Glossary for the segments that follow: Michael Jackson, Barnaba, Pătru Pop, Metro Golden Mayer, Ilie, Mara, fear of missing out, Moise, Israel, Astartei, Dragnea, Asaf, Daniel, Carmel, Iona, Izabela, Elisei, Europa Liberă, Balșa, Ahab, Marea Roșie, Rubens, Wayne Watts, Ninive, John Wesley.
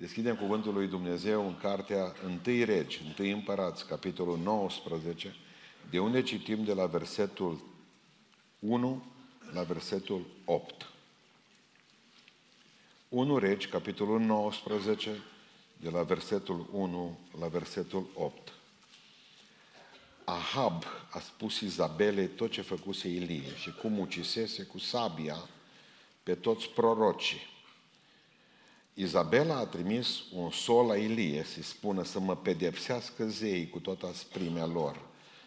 Deschidem Cuvântul lui Dumnezeu în cartea 1 Regi, 1 Împărați, capitolul 19, de unde citim de la versetul 1 la versetul 8. 1 Regi, capitolul 19, de la versetul 1 la versetul 8. Ahab a spus Izabelei tot ce făcuse Ilie și cum ucisese cu sabia pe toți prorocii. Izabela a trimis un sol la Ilie să-i spună să mă pedepsească zeii cu toată asprimea lor.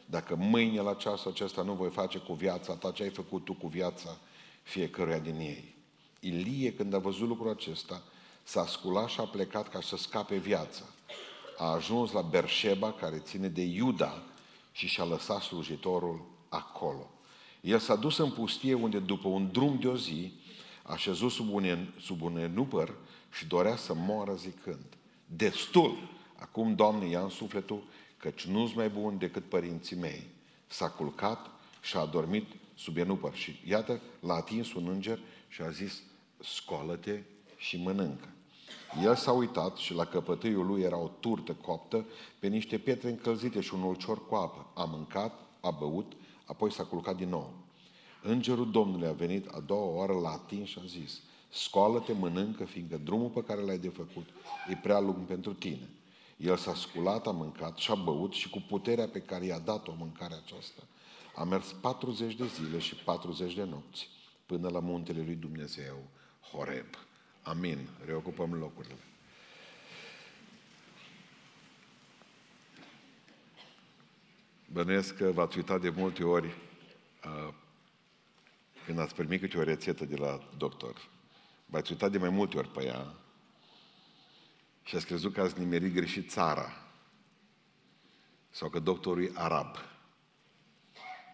Dacă mâine la ceasul acesta nu voi face cu viața ta ce ai făcut tu cu viața fiecăruia din ei. Ilie, când a văzut lucrul acesta, s-a sculat și a plecat ca să scape viața. A ajuns la Berșeba, care ține de Iuda, și și-a lăsat slujitorul acolo. El s-a dus în pustie unde, după un drum de o zi, a șezut sub un enupăr și dorea să moară zicând: destul! Acum, Doamne, ia în sufletul, căci nu-s mai bun decât părinții mei. S-a culcat și a adormit sub enupăr. Și iată, l-a atins un înger și a zis: scoală-te și mănâncă. El s-a uitat și la căpătâiul lui era o turtă coaptă pe niște pietre încălzite și un ulcior cu apă. A mâncat, a băut, apoi s-a culcat din nou. Îngerul Domnului a venit a doua oară, l-a atins și a zis: scoală-te, mănâncă, fiindcă drumul pe care l-ai de făcut e prea lung pentru tine. El s-a sculat, a mâncat și a băut și cu puterea pe care i-a dat-o mâncarea aceasta a mers 40 de zile și 40 de nopți până la muntele lui Dumnezeu, Horeb. Amin. Reocupăm locurile. Bănuiesc că v-ați uitat de multe ori când ați primit câte o rețetă de la doctor. V-ați uitat de mai multe ori pe ea și ați crezut că ați nimerit greșit țara sau că doctorul e arab.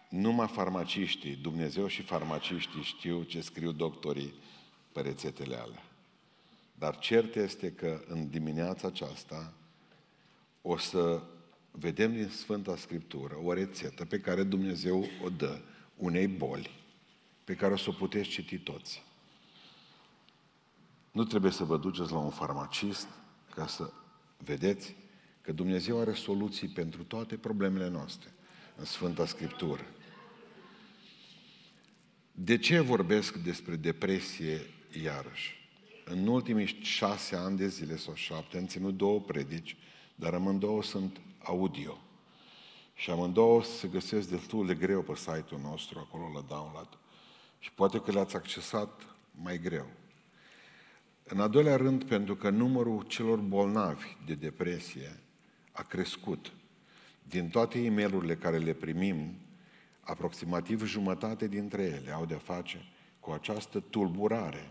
Numai farmaciștii, Dumnezeu și farmaciștii știu ce scriu doctorii pe rețetele alea. Dar cert este că în dimineața aceasta o să vedem din Sfânta Scriptură o rețetă pe care Dumnezeu o dă unei boli pe care o să o puteți citi toți. Nu trebuie să vă duceți la un farmacist ca să vedeți că Dumnezeu are soluții pentru toate problemele noastre în Sfânta Scriptură. De ce vorbesc despre depresie iarăși? În ultimii 6 ani de zile sau 7 am ținut 2 predici, dar amândouă sunt audio. Și amândouă se găsesc destul de greu pe site-ul nostru, acolo la download. Și poate că le-ați accesat mai greu. În al doilea rând, pentru că numărul celor bolnavi de depresie a crescut. Din toate e-mail-urile care le primim, aproximativ jumătate dintre ele au de-a face cu această tulburare,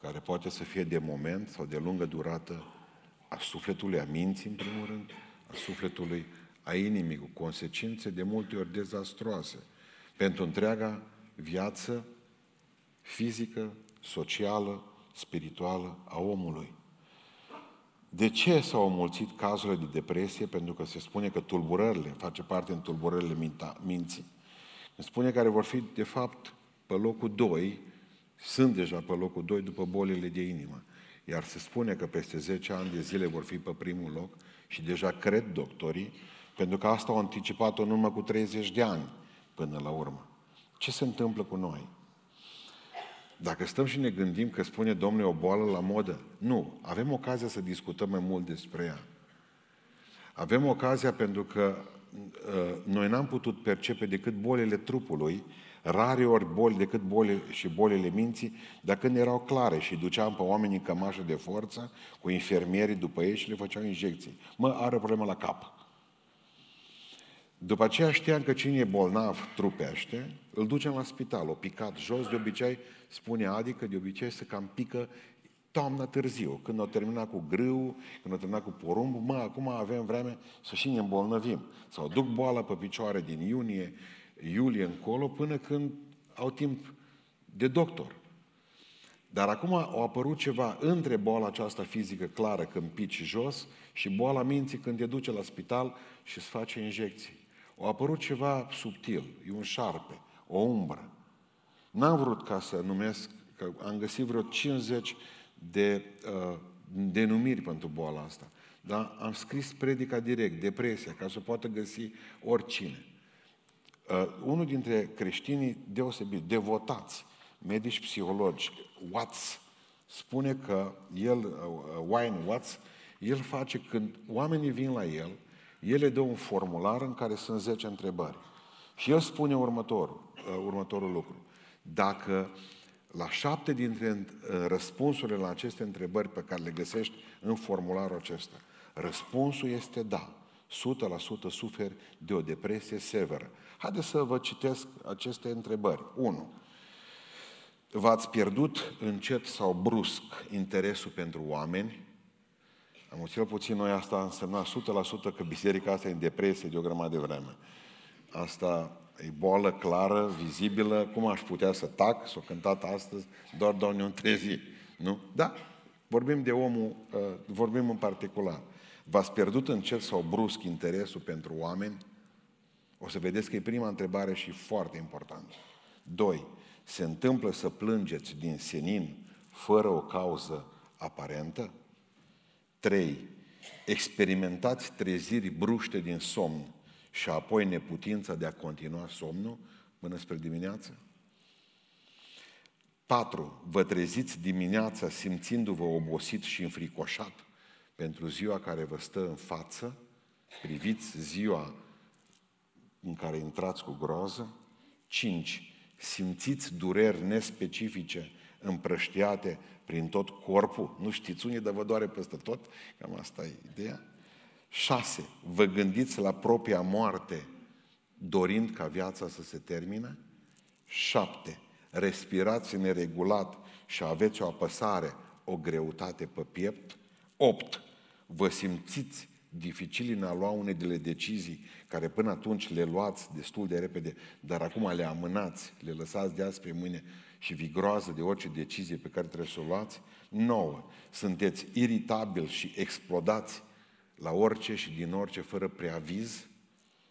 care poate să fie de moment sau de lungă durată, a sufletului, a minții, în primul rând, a sufletului, a inimii, cu consecințe de multe ori dezastroase pentru întreaga viață fizică, socială, spirituală a omului. De ce s-au înmulțit cazurile de depresie? Pentru că se spune că tulburările, face parte din tulburările minții. Se spune că vor fi, de fapt, pe locul 2, sunt deja pe locul 2 după bolile de inimă. Iar se spune că peste 10 ani de zile vor fi pe primul loc și deja cred doctorii, pentru că asta au anticipat-o în urmă cu 30 de ani până la urmă. Ce se întâmplă cu noi? Dacă stăm și ne gândim că spune Domnul o boală la modă, nu. Avem ocazia să discutăm mai mult despre ea. Avem ocazia pentru că noi n-am putut percepe decât bolile trupului, rare ori boli decât bolile și bolile minții, dar când erau clare și duceam pe oamenii în cămașă de forță, cu infirmierii după ei și le făceau injecții. Mă, are o problemă la cap. După aceea știam că cine e bolnav trupește, îl ducem la spital, o picat jos, de obicei, spune Adi că de obicei se cam pică toamna târziu, când o termina cu grâu, când o termina cu porumbul, mă, acum avem vreme să și ne îmbolnăvim. Sau duc boala pe picioare din iunie, iulie încolo, până când au timp de doctor. Dar acum au apărut ceva între boala aceasta fizică clară când pici jos și boala minții când te duce la spital și îți face injecții. Au apărut ceva subtil, e un șarpe, o umbră. N-am vrut ca să numesc, că am găsit vreo 50 de denumiri pentru boala asta. Dar am scris predica direct, depresia, ca să o poată găsi oricine. Unul dintre creștinii deosebit, devotați, medici psihologi, Watts, spune că el, Wayne Watts, el face când oamenii vin la el, el le dă un formular în care sunt 10 întrebări. Și el spune următorul lucru. Dacă la 7 dintre răspunsurile la aceste întrebări pe care le găsești în formularul acesta, răspunsul este da, 100% suferi de o depresie severă. Haideți să vă citesc aceste întrebări. 1. V-ați pierdut încet sau brusc interesul pentru oameni? Am înțeles puțin noi asta însemna 100% că biserica asta e în depresie de o grămadă de vreme. Asta e boală clară, vizibilă, cum aș putea să tac, s-o cântat astăzi, doar Doamne un trezi, nu? Da, vorbim de omul, vorbim în particular. V-ați pierdut încet sau brusc interesul pentru oameni? O să vedeți că e prima întrebare și foarte importantă. 2. Se întâmplă să plângeți din senin fără o cauză aparentă? 3. Experimentați treziri bruște din somn și apoi neputința de a continua somnul până spre dimineață? 4. Vă treziți dimineața simțindu-vă obosit și înfricoșat pentru ziua care vă stă în față? Priviți ziua în care intrați cu groază? 5. Simțiți dureri nespecifice împrăștiate prin tot corpul? Nu știți unii, dar vă doare peste tot? Cam asta e ideea. 6. Vă gândiți la propria moarte, dorind ca viața să se termine? 7. Respirați neregulat și aveți o apăsare, o greutate pe piept? 8. Vă simțiți dificil în a lua unele decizii care până atunci le luați destul de repede, dar acum le amânați, le lăsați de azi pe mâine și vi groază de orice decizie pe care trebuie să o luați? 9. Sunteți iritabil și explodați la orice și din orice fără preaviz?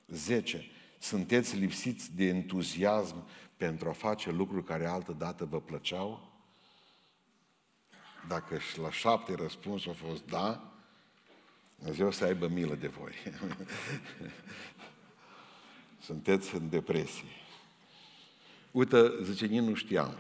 10. Sunteți lipsiți de entuziasm pentru a face lucruri care altădată vă plăceau? Dacă și la 7 răspunsul a fost da, Dumnezeu să aibă milă de voi. Sunteți în depresie. Uite, zice, nici nu știam.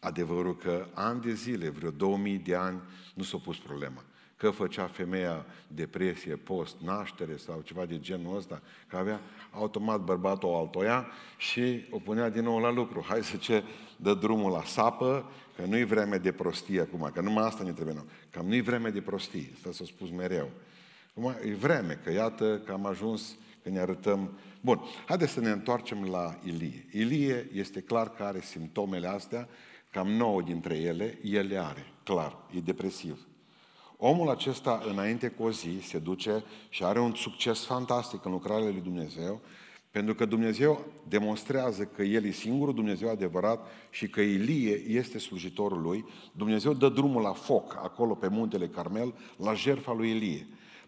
Adevărul că ani de zile, vreo 2000 de ani, nu s-a pus problema. Că făcea femeia depresie, post, naștere sau ceva de genul ăsta, că avea automat bărbatul o altoia și o punea din nou la lucru. Hai să ce dă drumul la sapă, că nu-i vreme de prostie acum, că numai asta ne trebuie nou. Cam nu-i vreme de prostie, asta s-a spus mereu. Acum e vreme, că iată că am ajuns, că ne arătăm... Bun, haideți să ne întoarcem la Ilie. Ilie este clar că are simptomele astea, cam 9 dintre ele, ele are, clar, e depresiv. Omul acesta, înainte cu o zi, se duce și are un succes fantastic în lucrarea lui Dumnezeu, pentru că Dumnezeu demonstrează că El e singurul Dumnezeu adevărat și că Ilie este slujitorul lui. Dumnezeu dă drumul la foc, acolo pe muntele Carmel, la jertfa lui Ilie.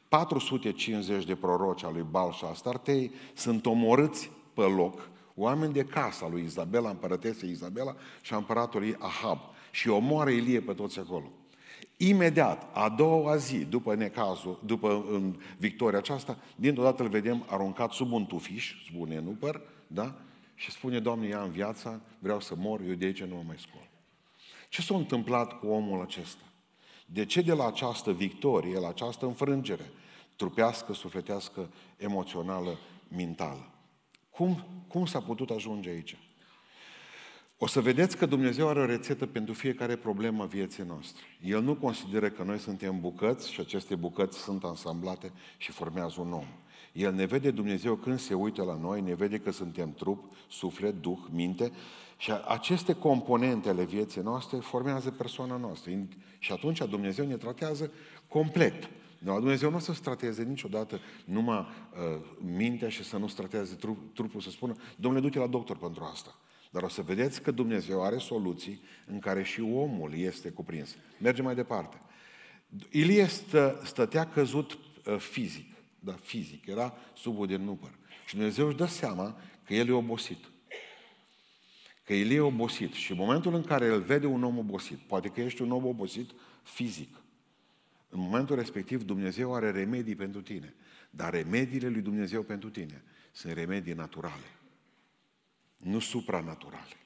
450 de proroci al lui Balșa Astartei sunt omorâți pe loc, oameni de casa lui Izabela, împărătesei Izabela și a împăratului Ahab. Și omoară Ilie pe toți acolo. Imediat, a doua zi, după necazul, după victoria aceasta, dintr-o dată îl vedem aruncat sub un tufiș, spune în upăr, da? Și spune, Doamne, ia în viața, vreau să mor, eu de aici nu mă mai scol. Ce s-a întâmplat cu omul acesta? De ce de la această victorie, la această înfrângere, trupească, sufletească, emoțională, mentală? Cum s-a putut ajunge aici? O să vedeți că Dumnezeu are o rețetă pentru fiecare problemă a vieții noastre. El nu consideră că noi suntem bucăți și aceste bucăți sunt ansamblate și formează un om. El ne vede, Dumnezeu, când se uită la noi, ne vede că suntem trup, suflet, duh, minte și aceste componente ale vieții noastre formează persoana noastră. Și atunci Dumnezeu ne tratează complet. La Dumnezeu nu o să-ți trateze niciodată numai mintea și să nu-ți trateze trupul, să spună, Dom'le, du-te la doctor pentru asta. Dar o să vedeți că Dumnezeu are soluții în care și omul este cuprins. Mergem mai departe. Ilie stătea căzut fizic. Da, fizic. Era subul din nupăr. Și Dumnezeu își dă seama că el e obosit. Că Ilie e obosit. Și în momentul în care îl vede un om obosit, poate că ești un om obosit fizic. În momentul respectiv, Dumnezeu are remedii pentru tine. Dar remediile lui Dumnezeu pentru tine sunt remedii naturale, nu supranaturale.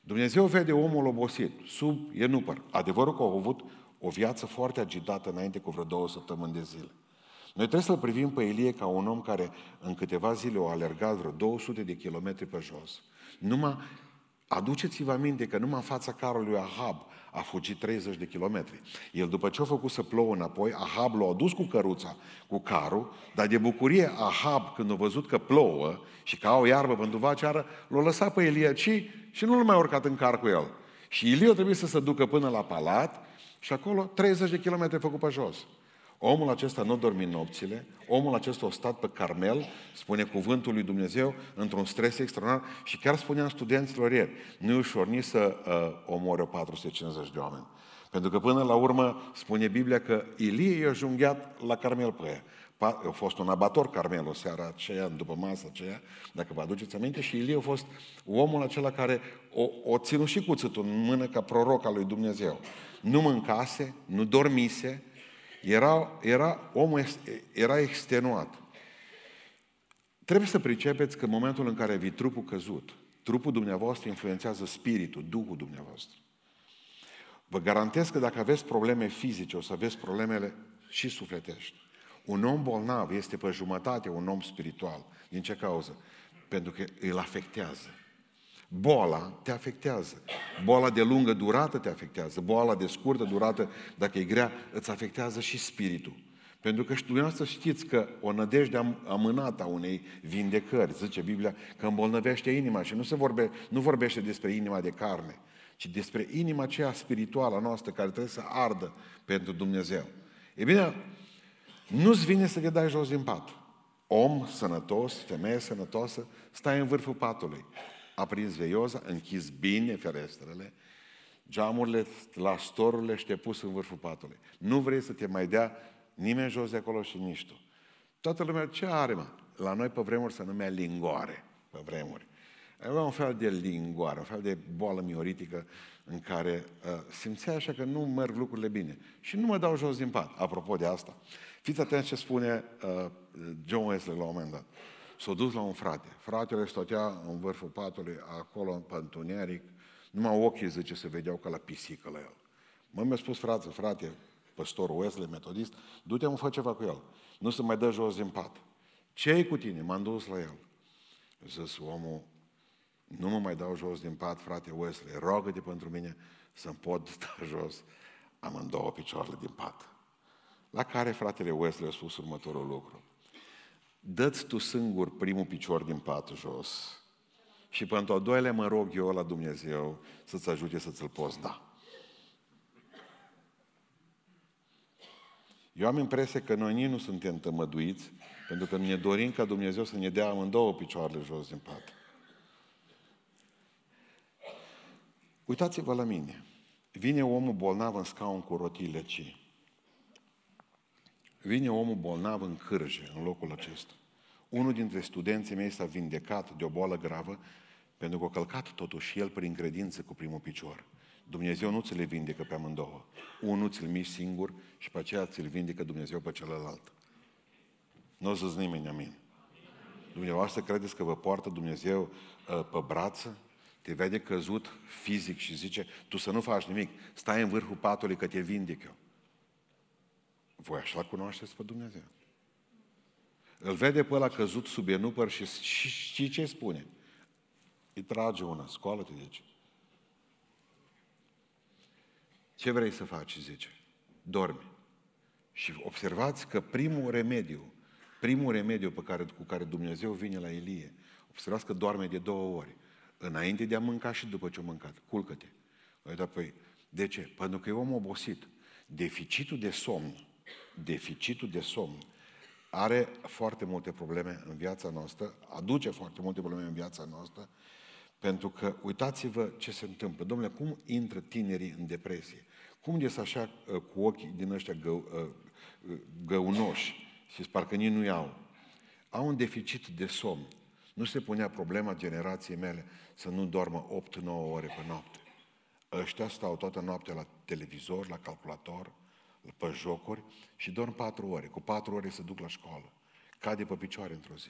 Dumnezeu vede omul obosit, sub ienupăr. Adevărul că au avut o viață foarte agitată înainte cu vreo 2 săptămâni de zile. Noi trebuie să-l privim pe Ilie ca un om care în câteva zile a alergat vreo 200 de kilometri pe jos. Numai, aduceți-vă aminte că numai în fața carului Ahab a fugit 30 de kilometri. El, după ce a făcut să plouă înapoi, Ahab l-a adus cu căruța, cu carul, dar de bucurie Ahab, când a văzut că plouă și că au iarbă pentru vaceară, l-a lăsat pe Ilie și nu l-a mai urcat în car cu el. Și Ilie trebuie să se ducă până la palat și acolo 30 de kilometri făcut pe jos. Omul acesta nu a dormit nopțile, omul acesta a stat pe Carmel, spune cuvântul lui Dumnezeu, într-un stres extraordinar și chiar spuneam studenților ieri, nu-i ușor nici să omoră 450 de oameni. Pentru că până la urmă spune Biblia că Ilie i-a junghiat la Carmel pe aia. A fost un abator Carmel o seara aceea, după masă aceea, dacă vă aduceți aminte, și Ilie a fost omul acela care o ținut și cuțitul în mână ca proroc al lui Dumnezeu. Nu mâncase, nu dormise, omul era extenuat. Trebuie să pricepeți că în momentul în care vi trupul căzut, trupul dumneavoastră influențează spiritul, duhul dumneavoastră. Vă garantez că dacă aveți probleme fizice, o să aveți problemele și sufletești. Un om bolnav este pe jumătate un om spiritual. Din ce cauză? Pentru că îl afectează. Boala te afectează. Boala de lungă durată te afectează. Boala de scurtă durată, dacă e grea, îți afectează și spiritul. Pentru că și dumneavoastră știți că o nădejde amânată a unei vindecări, zice Biblia, că îmbolnăvește inima și nu vorbește despre inima de carne, ci despre inima aceea spirituală a noastră care trebuie să ardă pentru Dumnezeu. E bine, nu-ți vine să te dai jos din pat. Om sănătos, femeie sănătoasă, stai în vârful patului. A prins veioza, închis bine ferestrele, geamurile, lastorurile și te-ai pus în vârful patului. Nu vrei să te mai dea nimeni jos de acolo și nici tu. Toată lumea, ce are, mă? La noi pe vremuri se numea lingoare, pe vremuri. Avea un fel de lingoare, un fel de boală mioritică în care simțeai așa că nu merg lucrurile bine. Și nu mă dau jos din pat. Apropo de asta, fiți atenți ce spune John Wesley la un moment dat. S-a dus la un frate. Fratele stătea în vârful patului, acolo, pe întuneric. Numai ochii, zice, se vedeau ca la pisică la el. Mă mi-a spus, frate, păstorul Wesley, metodist, du-te, mă, fă ceva cu el. Nu se mai dă jos din pat. Ce-i cu tine? M-am dus la el. Zis omul, nu mă mai dau jos din pat, frate Wesley, rogă-te pentru mine să-mi pot da jos amândouă picioarele din pat. La care fratele Wesley a spus următorul lucru. Dă-ți tu singur primul picior din pat jos și pentru a doilea mă rog eu la Dumnezeu să-ți ajute să ți-l poți da. Eu am impresia că noi nici nu suntem tămăduiți pentru că ne dorim ca Dumnezeu să ne dea amândouă picioarele jos din pat. Uitați-vă la mine. Vine omul bolnav în scaun cu rotile ci. Vine omul bolnav în cârje, în locul acesta. Unul dintre studenții mei s-a vindecat de o boală gravă pentru că a călcat totuși el prin credință cu primul picior. Dumnezeu nu ți le vindecă pe amândouă. Unul ți-l miști singur și pe aceea ți-l vindecă Dumnezeu pe celălalt. Nu o să-ți nimeni, amin. Dumneavoastră credeți că vă poartă Dumnezeu pe brață? Te vede căzut fizic și zice, tu să nu faci nimic, stai în vârful patului că te vindec eu. Voi așa cunoașteți pe Dumnezeu. Îl vede pe ăla căzut sub ienupăr și știi ce spune? Îi trage una, scoală-te, zice. Ce vrei să faci, zice? Dormi. Și observați că primul remediu cu care Dumnezeu vine la Ilie, observați că doarme de 2 ori. Înainte de a mânca și după ce a mâncat. Culcă-te. Păi, de ce? Pentru că e om obosit. Deficitul de somn are foarte multe probleme în viața noastră, aduce foarte multe probleme în viața noastră, pentru că uitați-vă ce se întâmplă. Dom'le, cum intră tinerii în depresie? Cum ies așa cu ochii din ăștia găunoși și parcă nici nu iau? Au un deficit de somn. Nu se punea problema generației mele să nu doarmă 8-9 ore pe noapte. Ăștia stau toată noaptea la televizor, la calculator, pe jocuri și dorm 4 ore. Cu 4 ore se duc la școală. Cade pe picioare într-o zi.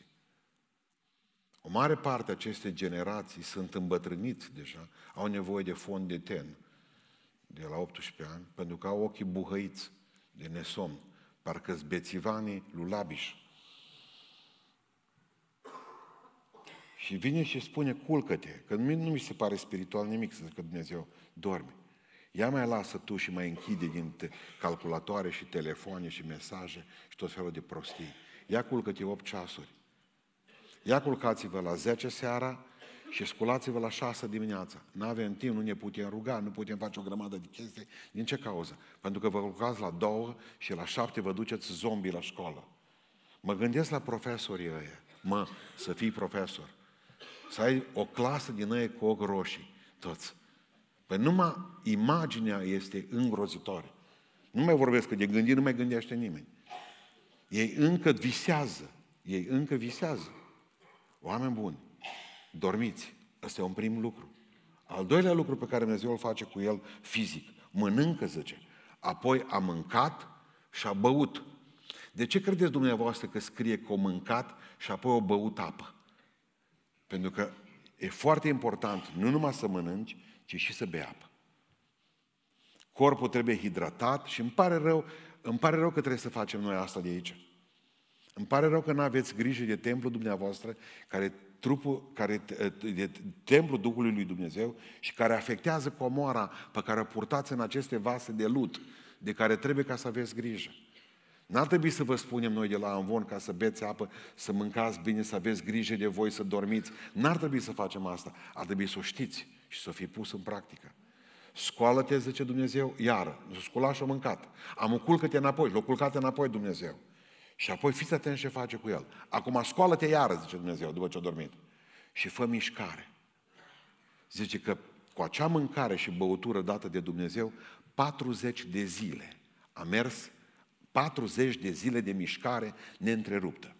O mare parte a acestei generații sunt îmbătrâniți deja, au nevoie de fond de ten de la 18 ani, pentru că au ochii buhăiți de nesomn, parcă-s bețivanii lui Labiș. Și vine și spune, culcă-te, că nu mi se pare spiritual nimic să zic că Dumnezeu dorme. Ia mai lasă tu și mai închide din calculatoare și telefoane și mesaje și tot felul de prostii. Ia culcă-te 8 ceasuri. Ia culcați-vă la 10 seara și sculați-vă la 6 dimineața. N-avem timp, nu ne putem ruga, nu putem face o grămadă de chestii. Din ce cauză? Pentru că vă culcați la 2 și la 7 vă duceți zombii la școală. Mă gândesc la profesorii ăia. Mă, să fii profesor. Să ai o clasă din ăia cu ochi roșii, toți. Păi numai imaginea este îngrozitoare. Nu mai vorbesc că de gândit nu mai gândește nimeni. Ei încă visează. Oameni buni, dormiți. Ăsta e un prim lucru. Al doilea lucru pe care Dumnezeu îl face cu el fizic. Mănâncă, zice. Apoi a mâncat și a băut. De ce credeți dumneavoastră că scrie că a mâncat și apoi a băut apă? Pentru că e foarte important nu numai să mănânci, ci și să bei apă. Corpul trebuie hidratat și îmi pare rău că trebuie să facem noi asta de aici. Îmi pare rău că nu aveți grijă de templul dumneavoastră, de templul Duhului lui Dumnezeu și care afectează comoara pe care o purtați în aceste vase de lut, de care trebuie ca să aveți grijă. N-ar trebui să vă spunem noi de la amvon ca să beți apă, să mâncați bine, să aveți grijă de voi, să dormiți. N-ar trebui să facem asta. Ar trebui să o știți și să o fi pus în practică. Scoală-te, zice Dumnezeu, iară. S-a sculat și a mâncat. Culcă-te înapoi, l-a culcat înapoi Dumnezeu. Și apoi fiți atenți ce face cu el. Acum scoală-te iară, zice Dumnezeu, după ce a dormit. Și fă mișcare. Zice că cu acea mâncare și băutură dată de Dumnezeu, 40 de zile a mers 40 de zile de mișcare neîntreruptă.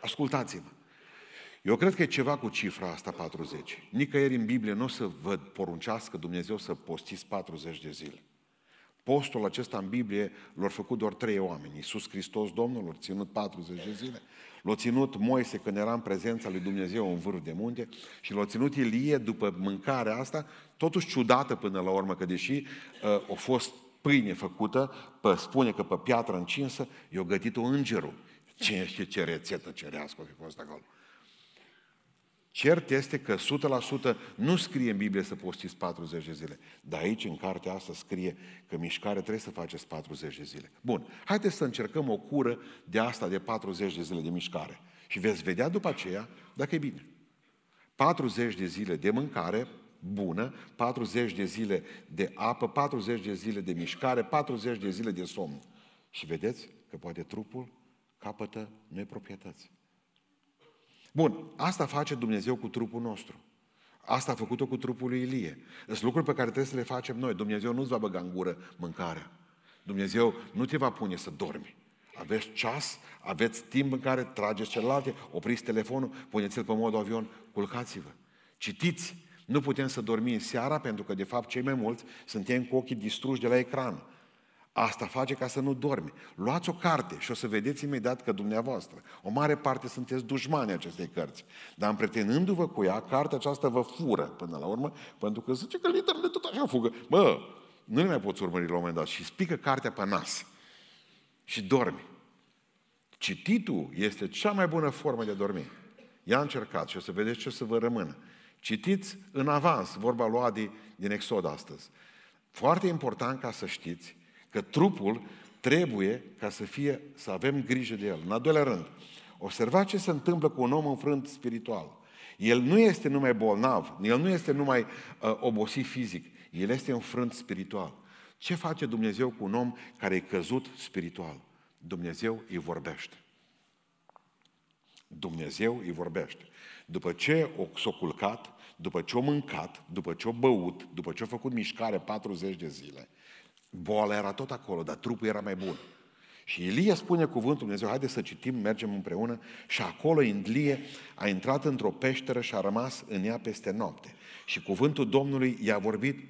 Ascultați-mă. Eu cred că e ceva cu cifra asta 40. Nicăieri în Biblie nu o să vă poruncească Dumnezeu să postiți 40 de zile. Postul acesta în Biblie l-au făcut doar 3 oameni. Iisus Hristos, Domnul, l-a ținut 40 de zile. L-a ținut Moise când era în prezența lui Dumnezeu în vârf de munte și l-a ținut Ilie după mâncarea asta, totuși ciudată până la urmă, că deși a fost pâine făcută, spune că pe piatră încinsă, i-a gătit-o îngerul. Cine știe ce rețetă cerească a fi fost acolo. Cert este că 100% nu scrie în Biblie să postiți 40 de zile. Dar aici, în cartea asta, scrie că mișcare trebuie să faceți 40 de zile. Bun, haideți să încercăm o cură de asta de 40 de zile de mișcare. Și veți vedea după aceea dacă e bine. 40 de zile de mâncare bună, 40 de zile de apă, 40 de zile de mișcare, 40 de zile de somn. Și vedeți că poate trupul capătă noi proprietăți. Bun, asta face Dumnezeu cu trupul nostru. Asta a făcut-o cu trupul lui Ilie. Sunt lucruri pe care trebuie să le facem noi. Dumnezeu nu-ți va băga în gură mâncarea. Dumnezeu nu te va pune să dormi. Aveți ceas, aveți timp în care trageți celelalte, opriți telefonul, puneți-l pe modul avion, culcați-vă, citiți. Nu putem să dormim seara pentru că, de fapt, cei mai mulți suntem cu ochii distruși de la ecran. Asta face ca să nu dormi. Luați o carte și o să vedeți imediat că dumneavoastră, o mare parte sunteți dușmani acestei cărți. Dar împretenându-vă cu ea, cartea aceasta vă fură până la urmă, pentru că zice că literele tot așa fugă. Bă, nu le mai poți urmări la un moment dat. Și spică cartea pe nas. Și dormi. Cititul este cea mai bună formă de a dormi. Ia încercați și o să vedeți ce o să vă rămână. Citiți în avans, vorba lui Adi din Exod astăzi. Foarte important ca să știți că trupul trebuie ca să avem grijă de el. În al doilea rând, observați ce se întâmplă cu un om înfrânt spiritual. El nu este numai bolnav, el nu este numai obosit fizic, el este înfrânt spiritual. Ce face Dumnezeu cu un om care e căzut spiritual? Dumnezeu îi vorbește. Dumnezeu îi vorbește. După ce s-a culcat, după ce a mâncat, după ce a băut, după ce a făcut mișcare 40 de zile, boala era tot acolo, dar trupul era mai bun. Și Ilie spune cuvântul Dumnezeu, haide să citim, mergem împreună. Și acolo Ilie a intrat într-o peșteră și a rămas în ea peste noapte. Și cuvântul Domnului i-a vorbit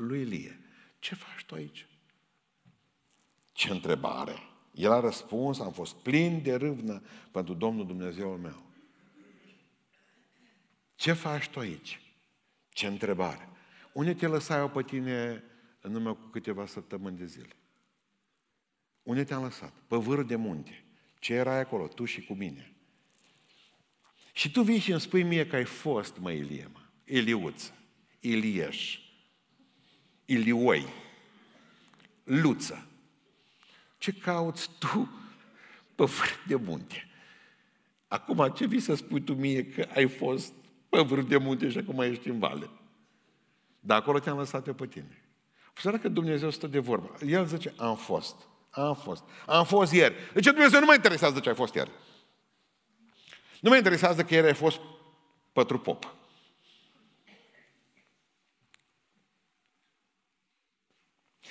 lui Ilie. Ce faci tu aici? Ce întrebare! El a răspuns, am fost plin de râvnă pentru Domnul Dumnezeul meu. Ce faci tu aici? Ce întrebare! Unde te lăsai eu pe tine în urmă cu câteva săptămâni de zile? Unde te-am lăsat? Pe vârf de munte. Ce erai acolo? Tu și cu mine. Și tu vii și îmi spui mie că ai fost, mă, Ilie, mă, Iliuță, Ilieș, Ilioi, Luță. Ce cauți tu pe vârf de munte? Acum, ce vii să spui tu mie că ai fost pe vârf de munte și acum ești în vale? Dar acolo te-am lăsat eu pe tine. Observa că Dumnezeu stă de vorbă. El zice, am fost ieri. Deci Dumnezeu nu mă interesează ce ai fost ieri. Nu mă interesează că ieri ai fost Pătru Pop.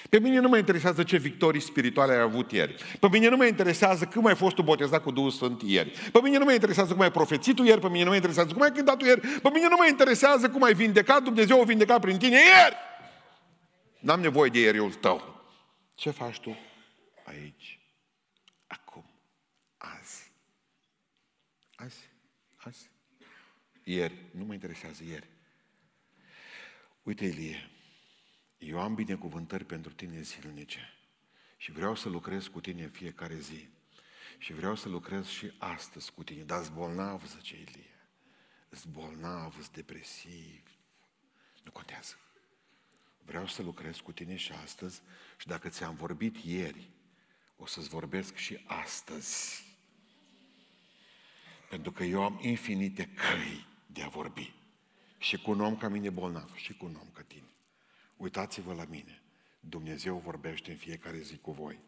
Pe mine nu mă interesează ce victorii spirituale ai avut ieri. Pe mine nu mă interesează cum ai fost tu botezat cu Duhul Sfânt ieri. Pe mine nu mă interesează cum ai profețit tu ieri. Pe mine nu mă interesează cum ai cântat tu ieri. Pe mine nu mă interesează cum ai vindecat, Dumnezeu a vindecat prin tine ieri. N-am nevoie de ieriul tău. Ce faci tu aici, acum, azi? Azi. Ieri. Nu mă interesează ieri. Uite, Ilie, eu am binecuvântări pentru tine zilnice și vreau să lucrez cu tine fiecare zi și vreau să lucrez și astăzi cu tine, dar zbolnav, zice Ilie, zbolnav, depresiv, nu contează. Vreau să lucrez cu tine și astăzi și dacă ți-am vorbit ieri, o să-ți vorbesc și astăzi. Pentru că eu am infinite căi de a vorbi. Și cu un om ca mine bolnav, și cu un om ca tine. Uitați-vă la mine. Dumnezeu vorbește în fiecare zi cu voi.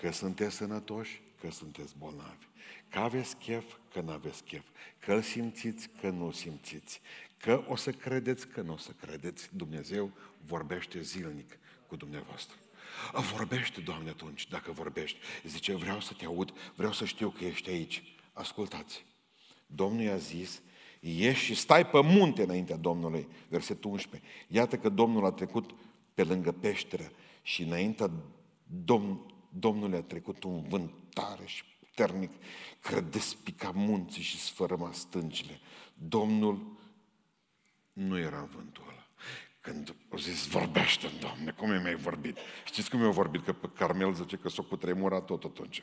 Că sunteți sănătoși, că sunteți bolnavi. Că aveți chef, că n-aveți chef. Că îl simțiți, că nu simțiți. Că o să credeți, că nu o să credeți. Dumnezeu vorbește zilnic cu dumneavoastră. Vorbește, Doamne, atunci, dacă vorbești. Zice, vreau să te aud, vreau să știu că ești aici. Ascultați. Domnul i-a zis, ieși și stai pe munte înaintea Domnului. Versetul 11. Iată că Domnul a trecut pe lângă peșteră și înaintea Domnului a trecut un vânt tare și puternic, care despica munții și sfărâma stâncile. Domnul nu era în vântul ăla. Când au zis, vorbește-mi, Doamne, cum mi-ai vorbit? Știți cum mi-a vorbit? Că pe Carmel zice că s-o cutremura tot atunci.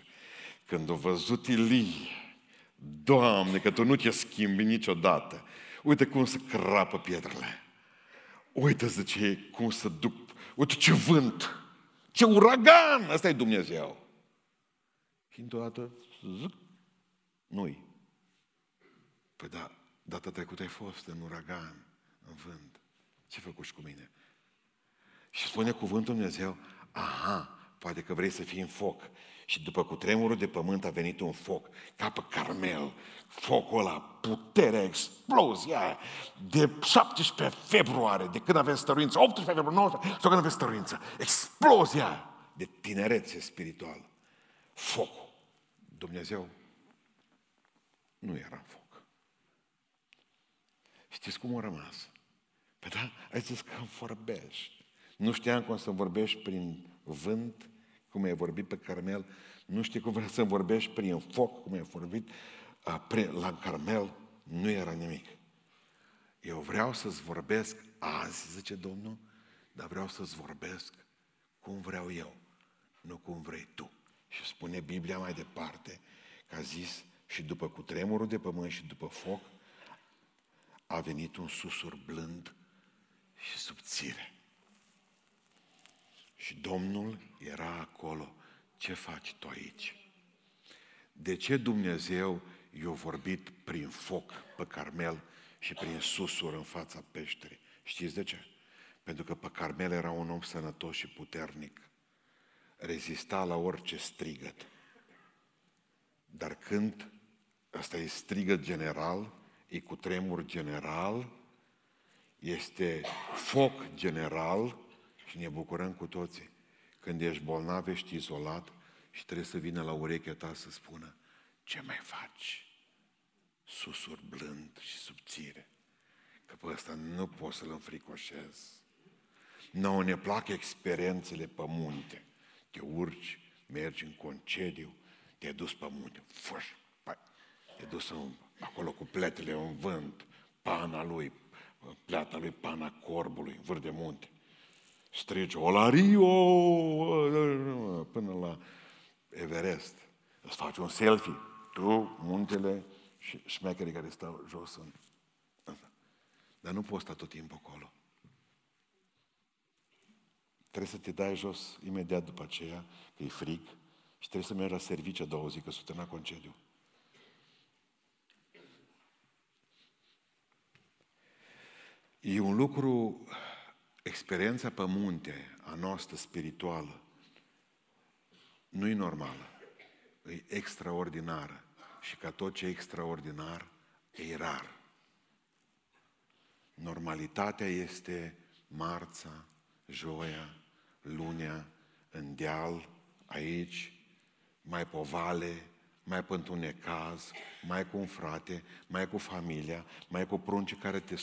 Când au văzut Ilie, Doamne, că Tu nu te schimbi niciodată. Uite cum se crapă pietrele. Uite, zice, cum se duc. Uite ce vânt! Ce uragan! Asta e Dumnezeu! Și întotdeauna, nu-i. Păi da, data trecută ai fost în uragan, în vânt. Ce făcuși cu mine? Și spune cuvântul Dumnezeu, aha, poate că vrei să fii în foc. Și după cutremurul de pământ a venit un foc, ca pe Carmel. Focul ăla, puterea, explozia aia, de 17 februarie, de când aveți stăruință, 18 februarie, 19, sau când aveți stăruință, explozia aia de tinerețe spirituală. Focul. Dumnezeu nu era foc. Știți cum a rămas? Păi da, ai zis că îmi vorbești. Nu știam cum să vorbești prin vânt, cum ai vorbit pe Carmel, nu știi cum vrei să vorbești prin foc, cum ai vorbit la Carmel, nu era nimic. Eu vreau să-ți vorbesc azi, zice Domnul, dar vreau să-ți vorbesc cum vreau eu, nu cum vrei tu. Și spune Biblia mai departe, că a zis, și după cutremurul de pământ și după foc, a venit un susur blând și subțire. Și Domnul era acolo. Ce faci tu aici? De ce Dumnezeu i-a vorbit prin foc pe Carmel și prin susur în fața peșterii? Știți de ce? Pentru că pe Carmel era un om sănătos și puternic. Rezista la orice strigăt. Dar când ăsta e strigăt general, e cutremur general, este foc general, și ne bucurăm cu toții. Când ești bolnav, ești izolat și trebuie să vină la urechea ta să spună, ce mai faci? Susur blând și subțire. Că pe ăsta nu poți să-l înfricoșez. Nouă ne plac experiențele pe munte. Te urci, mergi în concediu, te duci pe munte, te duci acolo cu pletele în vânt, pana lui, pleata lui, pana corbului, vârf de munte. Strigi Olario până la Everest. Îți faci un selfie. Tu, muntele și șmecherii care stau jos în... Dar nu poți sta tot timpul acolo. Trebuie să te dai jos imediat după aceea, că e frig, și trebuie să mergi la serviciu a doua zi, că suntem la concediu. E un lucru, experiența pe munte, a noastră spirituală, nu e normală, e extraordinară. Și ca tot ce e extraordinar, e rar. Normalitatea este marța, joia, lunea, în deal, aici, mai pe vale, mai pe un necaz, mai cu un frate, mai cu familia, mai cu pruncii care te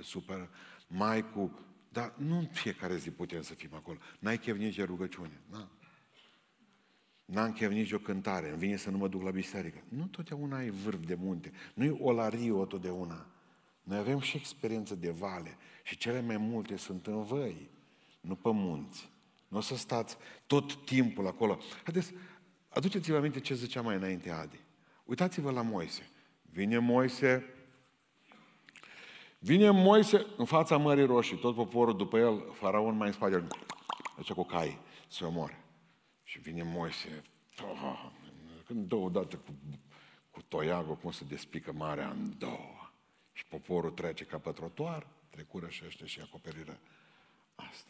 supără, mai cu... Dar nu în fiecare zi putem să fim acolo. N-ai chef nici de rugăciune. N-am chef nici o cântare. Îmi vine să nu mă duc la biserică. Nu totdeauna ai vârf de munte. Nu e Olario totdeauna. Noi avem și experiență de vale. Și cele mai multe sunt în văi. Nu pe munți. Nu o să stați tot timpul acolo. Haideți, aduceți-vă aminte ce zicea mai înainte Adi. Uitați-vă la Moise. Vine Moise în fața Mării Roșii. Tot poporul după el, faraon mai în spate. Deci cu cai se omoare. Și vine Moise. Când două dată cu toiagul, cum se despică marea în două. Și poporul trece ca pe trotuar, trecură și ăștia și acoperirea asta.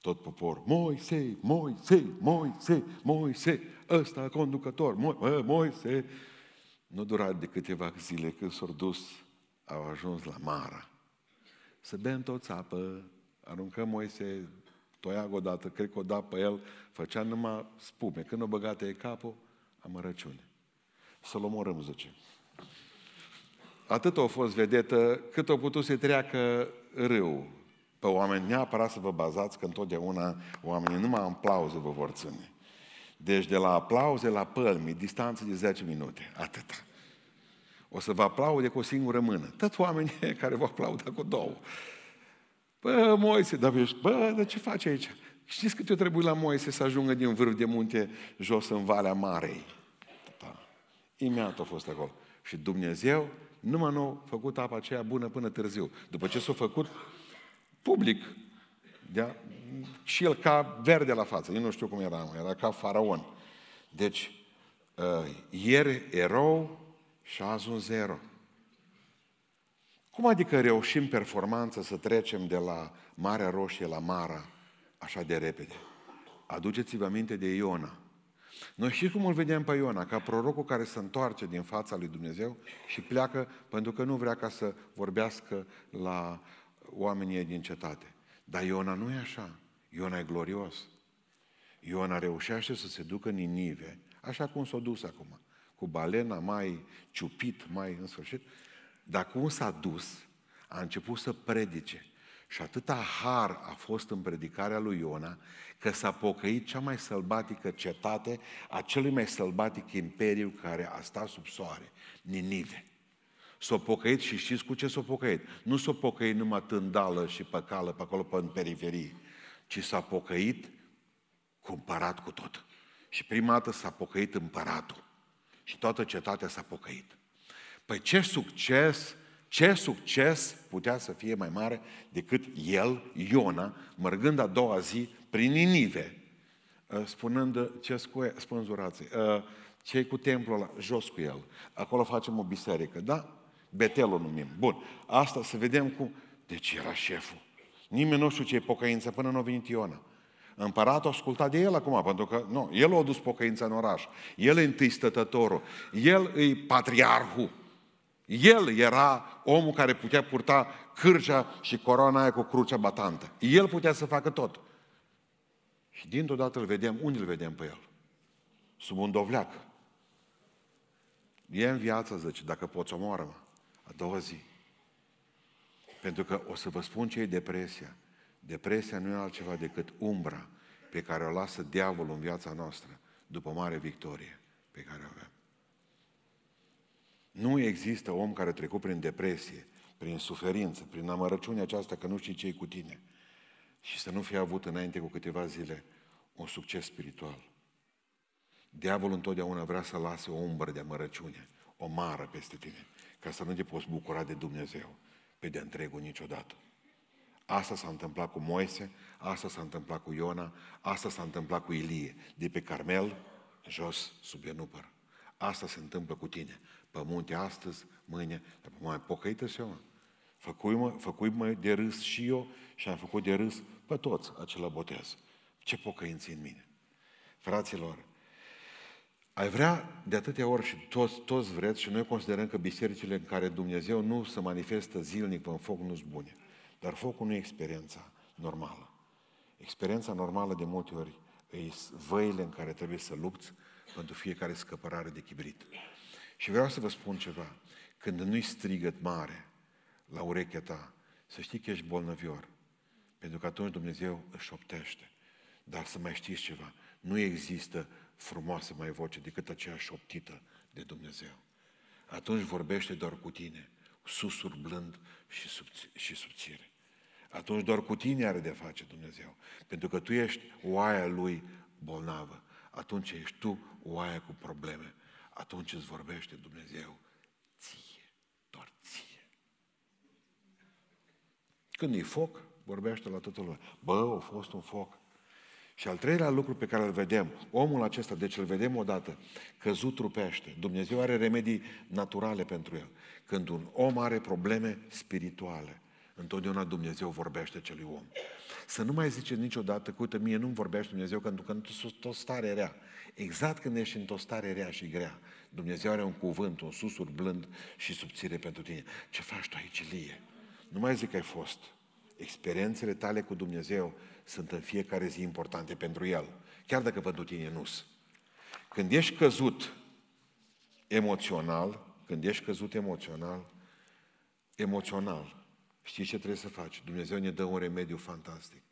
Tot popor, Moise, Moise, Moise, Moise, ăsta conducător, Moise. Nu dura de câteva zile când s-au dus, au ajuns la Mara. Să bem toți apă, aruncăm Moise, toiag odată, cred că o da pe el, făcea numai spume. Când o băgate capul, amărăciune. Să-l omorâm, zice. Atât a fost vedetă cât a putut să-i treacă râul. Pe oameni, neapărat să vă bazați că întotdeauna oamenii numai aplauze vă vor ține. Deci de la aplauze la pălmi, distanță de 10 minute, atât. O să vă aplaude cu o singură mână. Toți oamenii care vă aplaudă cu două. Bă, Moise, dar ce faci aici? Știți cât eu trebuie la Moise să ajungă din vârf de munte jos în Valea Marei? Da. Imediat a fost acolo. Și Dumnezeu numai nu a făcut apa aceea bună până târziu. După ce s-a făcut public, da? Și el ca verde la față. Eu nu știu cum era, era ca faraon. Deci, ieri erou și azi un zero. Cum adică reușim performanță să trecem de la Marea Roșie la Mara așa de repede? Aduceți-vă aminte de Iona. Noi știți cum îl vedem pe Iona? Ca prorocul care se întoarce din fața lui Dumnezeu și pleacă pentru că nu vrea ca să vorbească la oamenii din cetate. Dar Iona nu e așa. Iona e glorios. Iona reușește să se ducă în Ninive, așa cum s-a dus acum. Cu balena mai ciupit, mai în sfârșit. Dar cum s-a dus, a început să predice. Și atâta har a fost în predicarea lui Iona, că s-a pocăit cea mai sălbatică cetate a celui mai sălbatic imperiu care a stat sub soare, Ninive. S-a pocăit și știți cu ce s-a pocăit? Nu s-a pocăit numai tândală și păcală pe acolo, pe în periferie, ci s-a pocăit cumpărat cu tot. Și prima dată s-a pocăit împăratul. Și toată cetatea s-a pocăit. Păi ce succes putea să fie mai mare decât el, Iona, mergând a doua zi prin Ninive, spunând ce scuie, spânzurații, ce-i cu templul ăla, jos cu el, acolo facem o biserică, da? Betelul numim. Bun, asta să vedem cum... Deci era șeful. Nimeni nu știu ce-i pocăință până nu a venit Iona. Împăratul a ascultat de el acum, pentru că nu, el a adus pocăința în oraș. El e întâi stătătorul, el e patriarhul. El era omul care putea purta cârja și coroana aia cu crucea batantă. El putea să facă tot. Și dintr-o dată îl vedem, unde îl vedem pe el? Sub un dovleac. E în viață, zice, dacă poți omoară-mă. A doua zi. Pentru că o să vă spun ce e depresia. Depresia nu e altceva decât umbra pe care o lasă diavolul în viața noastră după mare victorie pe care o avem. Nu există om care a trecut prin depresie, prin suferință, prin amărăciunea aceasta că nu știi ce e cu tine și să nu fie avut înainte cu câteva zile un succes spiritual. Diavolul întotdeauna vrea să lase o umbră de amărăciune, o mară peste tine, ca să nu te poți bucura de Dumnezeu pe de întregul niciodată. Asta s-a întâmplat cu Moise, asta s-a întâmplat cu Iona, asta s-a întâmplat cu Ilie, de pe Carmel, jos, sub iernupăr. Asta se întâmplă cu tine. Pe munte astăzi, mâine, dar pe mai pocăită-s eu, mă. Făcui-mă de râs și eu și am făcut de râs pe toți acela botez. Ce pocăinți în mine. Fraților, ai vrea de atâtea ori și toți vreți și noi considerăm că bisericile în care Dumnezeu nu se manifestă zilnic în foc nu-s bune. Dar focul nu e experiența normală. Experiența normală de multe ori e văile în care trebuie să lupți pentru fiecare scăpărare de chibrit. Și vreau să vă spun ceva. Când nu-i strigăt mare la urechea ta, să știi că ești bolnăvior. Pentru că atunci Dumnezeu își șoptește. Dar să mai știți ceva. Nu există frumoasă mai voce decât aceea șoptită de Dumnezeu. Atunci vorbește doar cu tine. Susur blând și subțire. Atunci doar cu tine are de face Dumnezeu. Pentru că tu ești oaia lui bolnavă. Atunci ești tu oaia cu probleme. Atunci îți vorbește Dumnezeu ție, doar ție. Când e foc, vorbește la toată lumea. Bă, a fost un foc. Și al treilea lucru pe care îl vedem, omul acesta, deci îl vedem odată, căzut trupește. Dumnezeu are remedii naturale pentru el. Când un om are probleme spirituale, întotdeauna Dumnezeu vorbește celui om. Să nu mai ziceți niciodată că, uite, mie nu-mi vorbește Dumnezeu pentru că sunt o stare rea. Exact când ești într-o stare rea și grea, Dumnezeu are un cuvânt, un susur blând și subțire pentru tine. Ce faci tu aici, Ilie? Nu mai zic că ai fost. Experiențele tale cu Dumnezeu sunt în fiecare zi importante pentru El, chiar dacă pentru tine nu-s. Când ești căzut emoțional, știi ce trebuie să faci? Dumnezeu ne dă un remediu fantastic.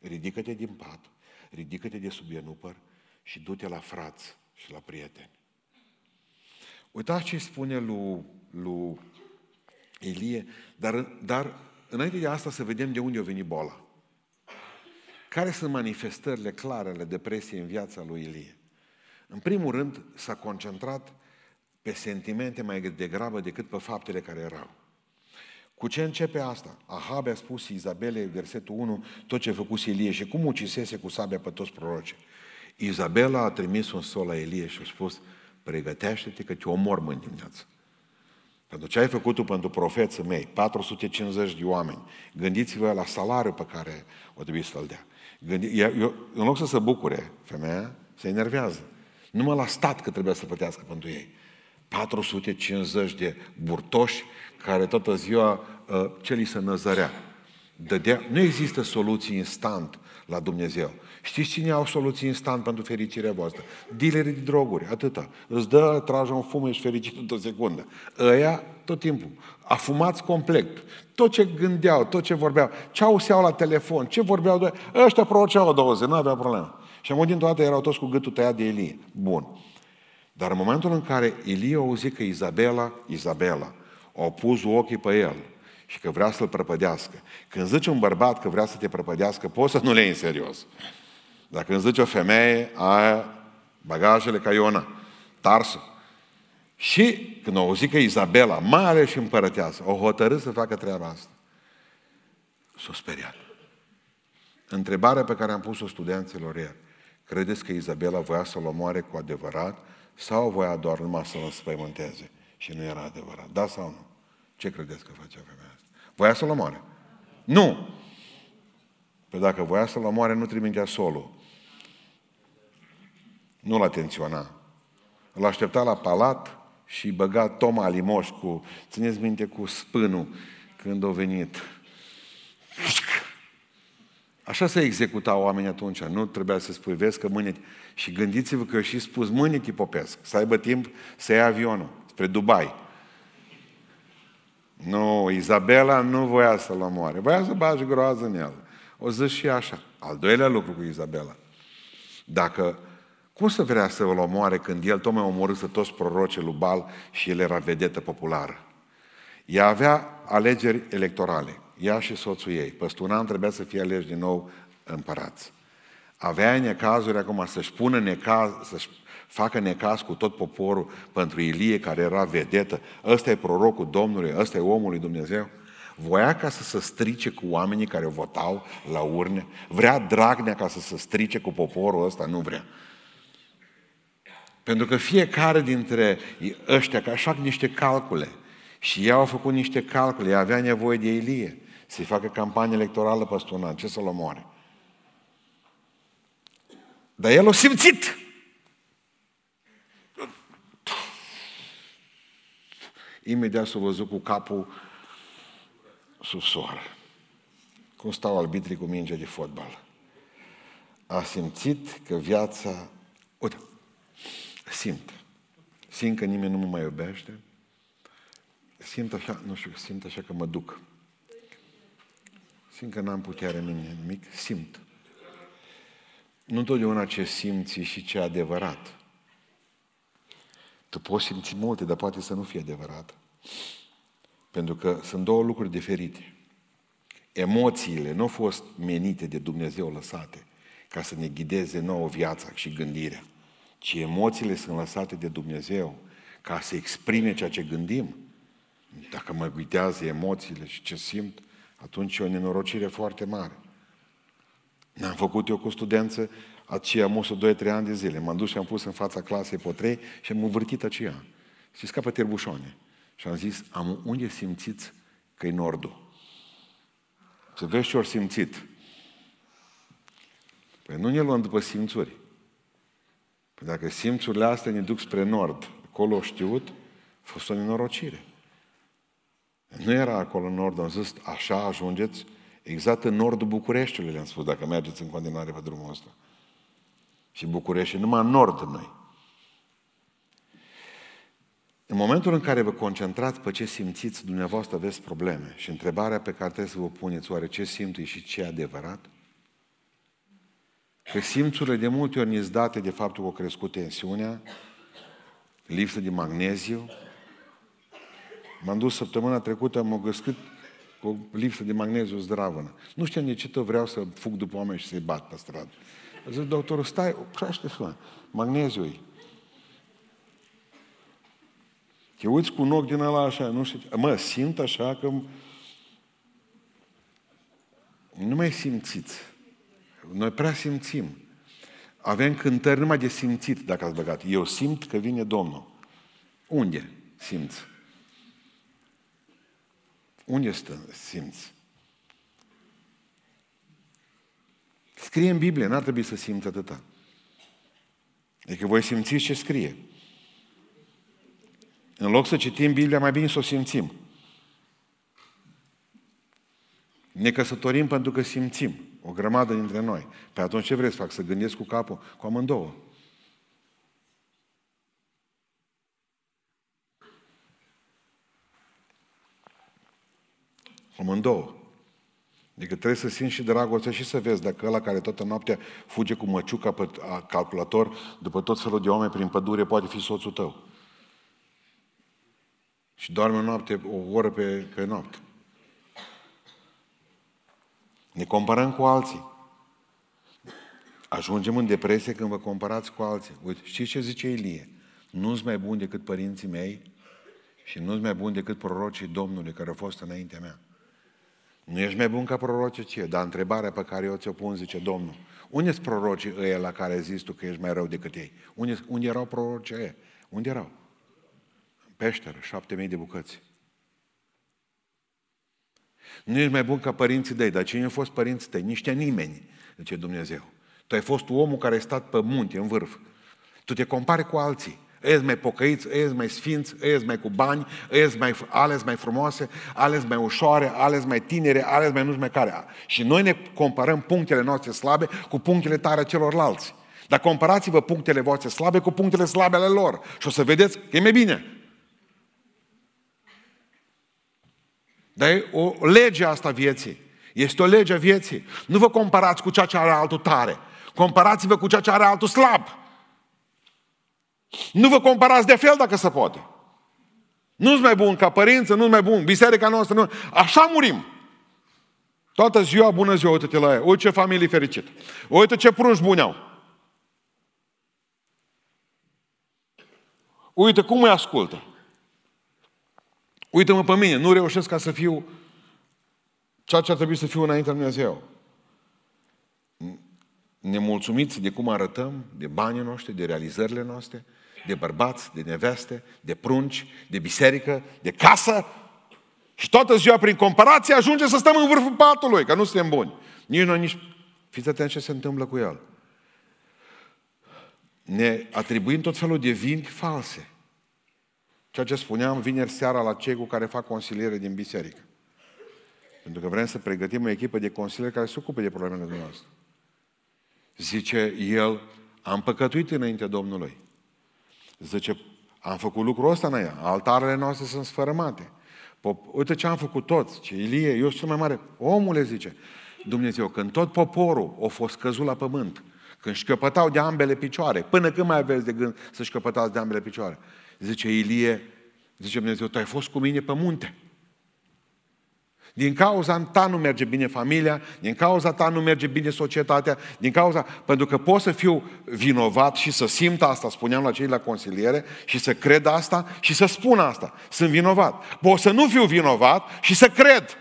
Ridică-te din pat, ridică-te de sub iernupăr și du-te la frați și la prieteni. Uitați ce spune lui Ilie, dar înainte de asta să vedem de unde a venit boala. Care sunt manifestările clare ale depresiei în viața lui Ilie? În primul rând, s-a concentrat pe sentimente mai degrabă decât pe faptele care erau. Cu ce începe asta? Ahab a spus Izabelei, versetul 1, tot ce a făcut Ilie și cum ucisese cu sabia pe toți prorocii. Izabela a trimis un sol la Ilie și a spus, pregătește-te că te omor mâine dimineață. Pentru ce ai făcut tu pentru profeții mei, 450 de oameni, gândiți-vă la salariul pe care o trebuie să-l dea. În loc să se bucure, femeia se enervează. Numai la stat că trebuia să plătească pentru ei. 450 de burtoși care toată ziua ce li se năzărea. Nu există soluții instant la Dumnezeu. Știți cine au soluții instant pentru fericirea voastră? Dealerii de droguri, atâta. Îți dă, trage un fum, ești fericit într-o secundă. Ăia, tot timpul, afumați complet. Tot ce gândeau, tot ce vorbeau, ce auseau la telefon, ce vorbeau de ăștia proroceau o două zi, nu avea problemă. Și amul dintr-o dată erau toți cu gâtul tăiat de Ilie. Bun. Dar în momentul în care Ilie auzi că Izabela, a pus ochii pe el și că vrea să-l prăpădească. Când zici un bărbat că vrea să te prăpădească, poți să nu le iei în serios. Dar când zici o femeie, aia, bagajele ca Iona, tarsul. Și când au auzit că Izabela, mai ales și împărăteasă, o hotărât să facă treaba asta. S-o speriat. Întrebarea pe care am pus-o studenților ieri, credeți că Izabela voia să-l omoare cu adevărat sau voia doar numai să-l înspăimânteze? Și nu era adevărat. Da sau nu? Ce credeți că facea femeia asta? Voia să-l omoare? Nu! Păi dacă voia să-l omoare, nu trimitea solul. Nu-l atenționa. Îl aștepta la palat și băga Toma Limoș cu, țineți minte, cu spânul când au venit. Așa se executau oamenii atunci. Nu trebuia să spui, vezi că mâine... Și gândiți-vă că eu și spus, mâine tipopesc. Să aibă timp să ia avionul spre Dubai. Nu, Izabela nu voia să-l omoare. Voia să bagi groază în el. O zis și așa. Al doilea lucru cu Izabela. Dacă, cum să vrea să îl omoare când el tocmai omorâse toți prorocii lui Bal și el era vedetă populară? Ea avea alegeri electorale. Ea și soțul ei. Peste un an trebuia să fie aleși din nou împărați. Avea necazuri acum să-și pună necaz, să-și facă necaz cu tot poporul pentru Ilie, care era vedetă. Ăsta e prorocul Domnului, ăsta e omul lui Dumnezeu. Voia ca să se strice cu oamenii care o votau la urne. Vrea Dragnea ca să se strice cu poporul ăsta, nu vrea. Pentru că fiecare dintre ăștia, că așa fac niște calcule. Și ei au făcut niște calcule, ei avea nevoie de Ilie să-i facă campanie electorală peste un an, ce să-l omoare? Dar el o simțit. Imediat s-a văzut cu capul sub soară. Cum stau arbitrii cu mingea de fotbal. A simțit că viața... Uite, simt că nimeni nu mă mai iubește. Simt așa, nu știu, simt așa că mă duc. Simt că n-am putere în mine nimic, simt. Nu întotdeauna ce simți și ce adevărat. Tu poți simți multe, dar poate să nu fie adevărat. Pentru că sunt două lucruri diferite. Emoțiile nu au fost menite de Dumnezeu, lăsate ca să ne ghideze nouă viața și gândirea. Ci emoțiile sunt lăsate de Dumnezeu ca să exprime ceea ce gândim. Dacă mă ghidează emoțiile și ce simt, atunci e o nenorocire foarte mare. N-am făcut eu cu studență aceea musul 2-3 ani de zile. M-am dus și am pus în fața clasei pe 3 și am învârtit aceea. Și scapă târbușoane. Și am zis, unde simțiți că e nordul? Să vezi ce ori simțit. Păi nu ne luăm după simțuri. Păi dacă simțurile astea ne duc spre nord, acolo știut, a fost o nenorocire. Nu era acolo în nord, am zis, așa ajungeți, exact în nordul Bucureștiului, le-am spus, dacă mergeți în continuare pe drumul ăsta. Și București, numai în nord noi. În momentul în care vă concentrați pe ce simțiți, dumneavoastră aveți probleme. Și întrebarea pe care trebuie să vă puneți, oare ce simt și ce e adevărat? Că simțurile de multe ori ne-s date de faptul că a crescut tensiunea, lipsă de magneziu. M-am dus săptămâna trecută, m-am găscut cu lipsă de magneziu zdravână. Nu știam de ce tot vreau să fug după oameni și să-i bat pe stradă. A zis, doctorul, stai, crește-ți, magneziu-i. Te uiți cu un ochi din ăla așa, nu știu, simt așa că... Nu mai simțiți. Noi prea simțim. Avem cântări numai de simțit, dacă ați băgat. Eu simt că vine Domnul. Unde simți? Unde simți? Scrie în Biblie, n-ar trebui să simți atâta. Adică voi simțiți ce scrie. În loc să citim Biblia, mai bine să o simțim. Ne căsătorim pentru că simțim. O grămadă dintre noi. Pe atunci ce vreți să fac? Să gândesc cu capul? Cu amândouă. Amândouă. Adică trebuie să simți și dragostea și să vezi dacă ăla care toată noaptea fuge cu măciuca pe calculator după tot felul de oameni prin pădure poate fi soțul tău. Și doarme noapte, o oră pe noapte. Ne comparăm cu alții. Ajungem în depresie când vă comparați cu alții. Uite, știți ce zice Ilie? Nu-s mai bun decât părinții mei și nu-s mai bun decât prorocii Domnului care au fost înaintea mea. Nu ești mai bun ca prorocii ție, dar întrebarea pe care eu ți-o pun, zice Domnul, unde-s prorocii ăia la care zici tu că ești mai rău decât ei? Unde erau prorocii ăia? Unde erau? În peșteră, 7.000 de bucăți. Nu ești mai bun ca părinții tăi, dar cine au fost părinții tăi? Niște nimeni, zice Dumnezeu. Tu ai fost omul care ai stat pe munte, în vârf. Tu te compari cu alții. Ei-s mai pocăiți, ei-s mai sfinți, ei-s mai cu bani, ei-s mai ales mai frumoase, ales mai ușoare, ales mai tinere, ales mai nu mai care. Și noi ne comparăm punctele noastre slabe cu punctele tare a celorlalți. Dar comparați-vă punctele voastre slabe cu punctele slabe ale lor. Și o să vedeți că e mai bine. Dar e o lege asta vieții. Este o lege a vieții. Nu vă comparați cu ceea ce are altul tare. Comparați-vă cu ceea ce are altul slab. Nu vă comparați de fel dacă se poate. Nu-ți mai bun ca părință, nu-ți mai bun. Biserica noastră, nu. Așa murim. Toată ziua, bună ziua, uite-te la ea. Uite ce familie fericită. Uite ce prunci buni au. Uite cum îi ascultă. Uită-mă pe mine, nu reușesc ca să fiu ceea ce ar trebui să fiu înaintea lui Dumnezeu. Nemulțumiți de cum arătăm, de banii noștri, de realizările noastre, de bărbați, de neveste, de prunci, de biserică, de casă. Și toată ziua, prin comparație, ajunge să stăm în vârful patului, că nu suntem buni. Nici noi, nici... Fiți atenți ce se întâmplă cu el. Ne atribuim tot felul de vini false. Ceea ce spuneam vineri seara la cei cu care fac consiliere din biserică. Pentru că vrem să pregătim o echipă de consiliere care se ocupe de problemele noastre. Zice el, am păcătuit înainte Domnului. Zice, am făcut lucrul ăsta în aia. Altarele noastre sunt sfărâmate. Uite ce am făcut toți. Ce Ilie, eu sunt cel mai mare. Omule, zice, Dumnezeu, când tot poporul a fost căzut la pământ, când șchiopătau de ambele picioare, până când mai aveți de gând să șchiopătați de ambele picioare? Zice Ilie, zice Dumnezeu, tu ai fost cu mine pe munte. Din cauza ta nu merge bine familia, din cauza ta nu merge bine societatea, din cauza... Pentru că pot să fiu vinovat și să simt asta, spuneam la cei la consiliere, și să cred asta și să spun asta. Sunt vinovat. Pot să nu fiu vinovat și să cred.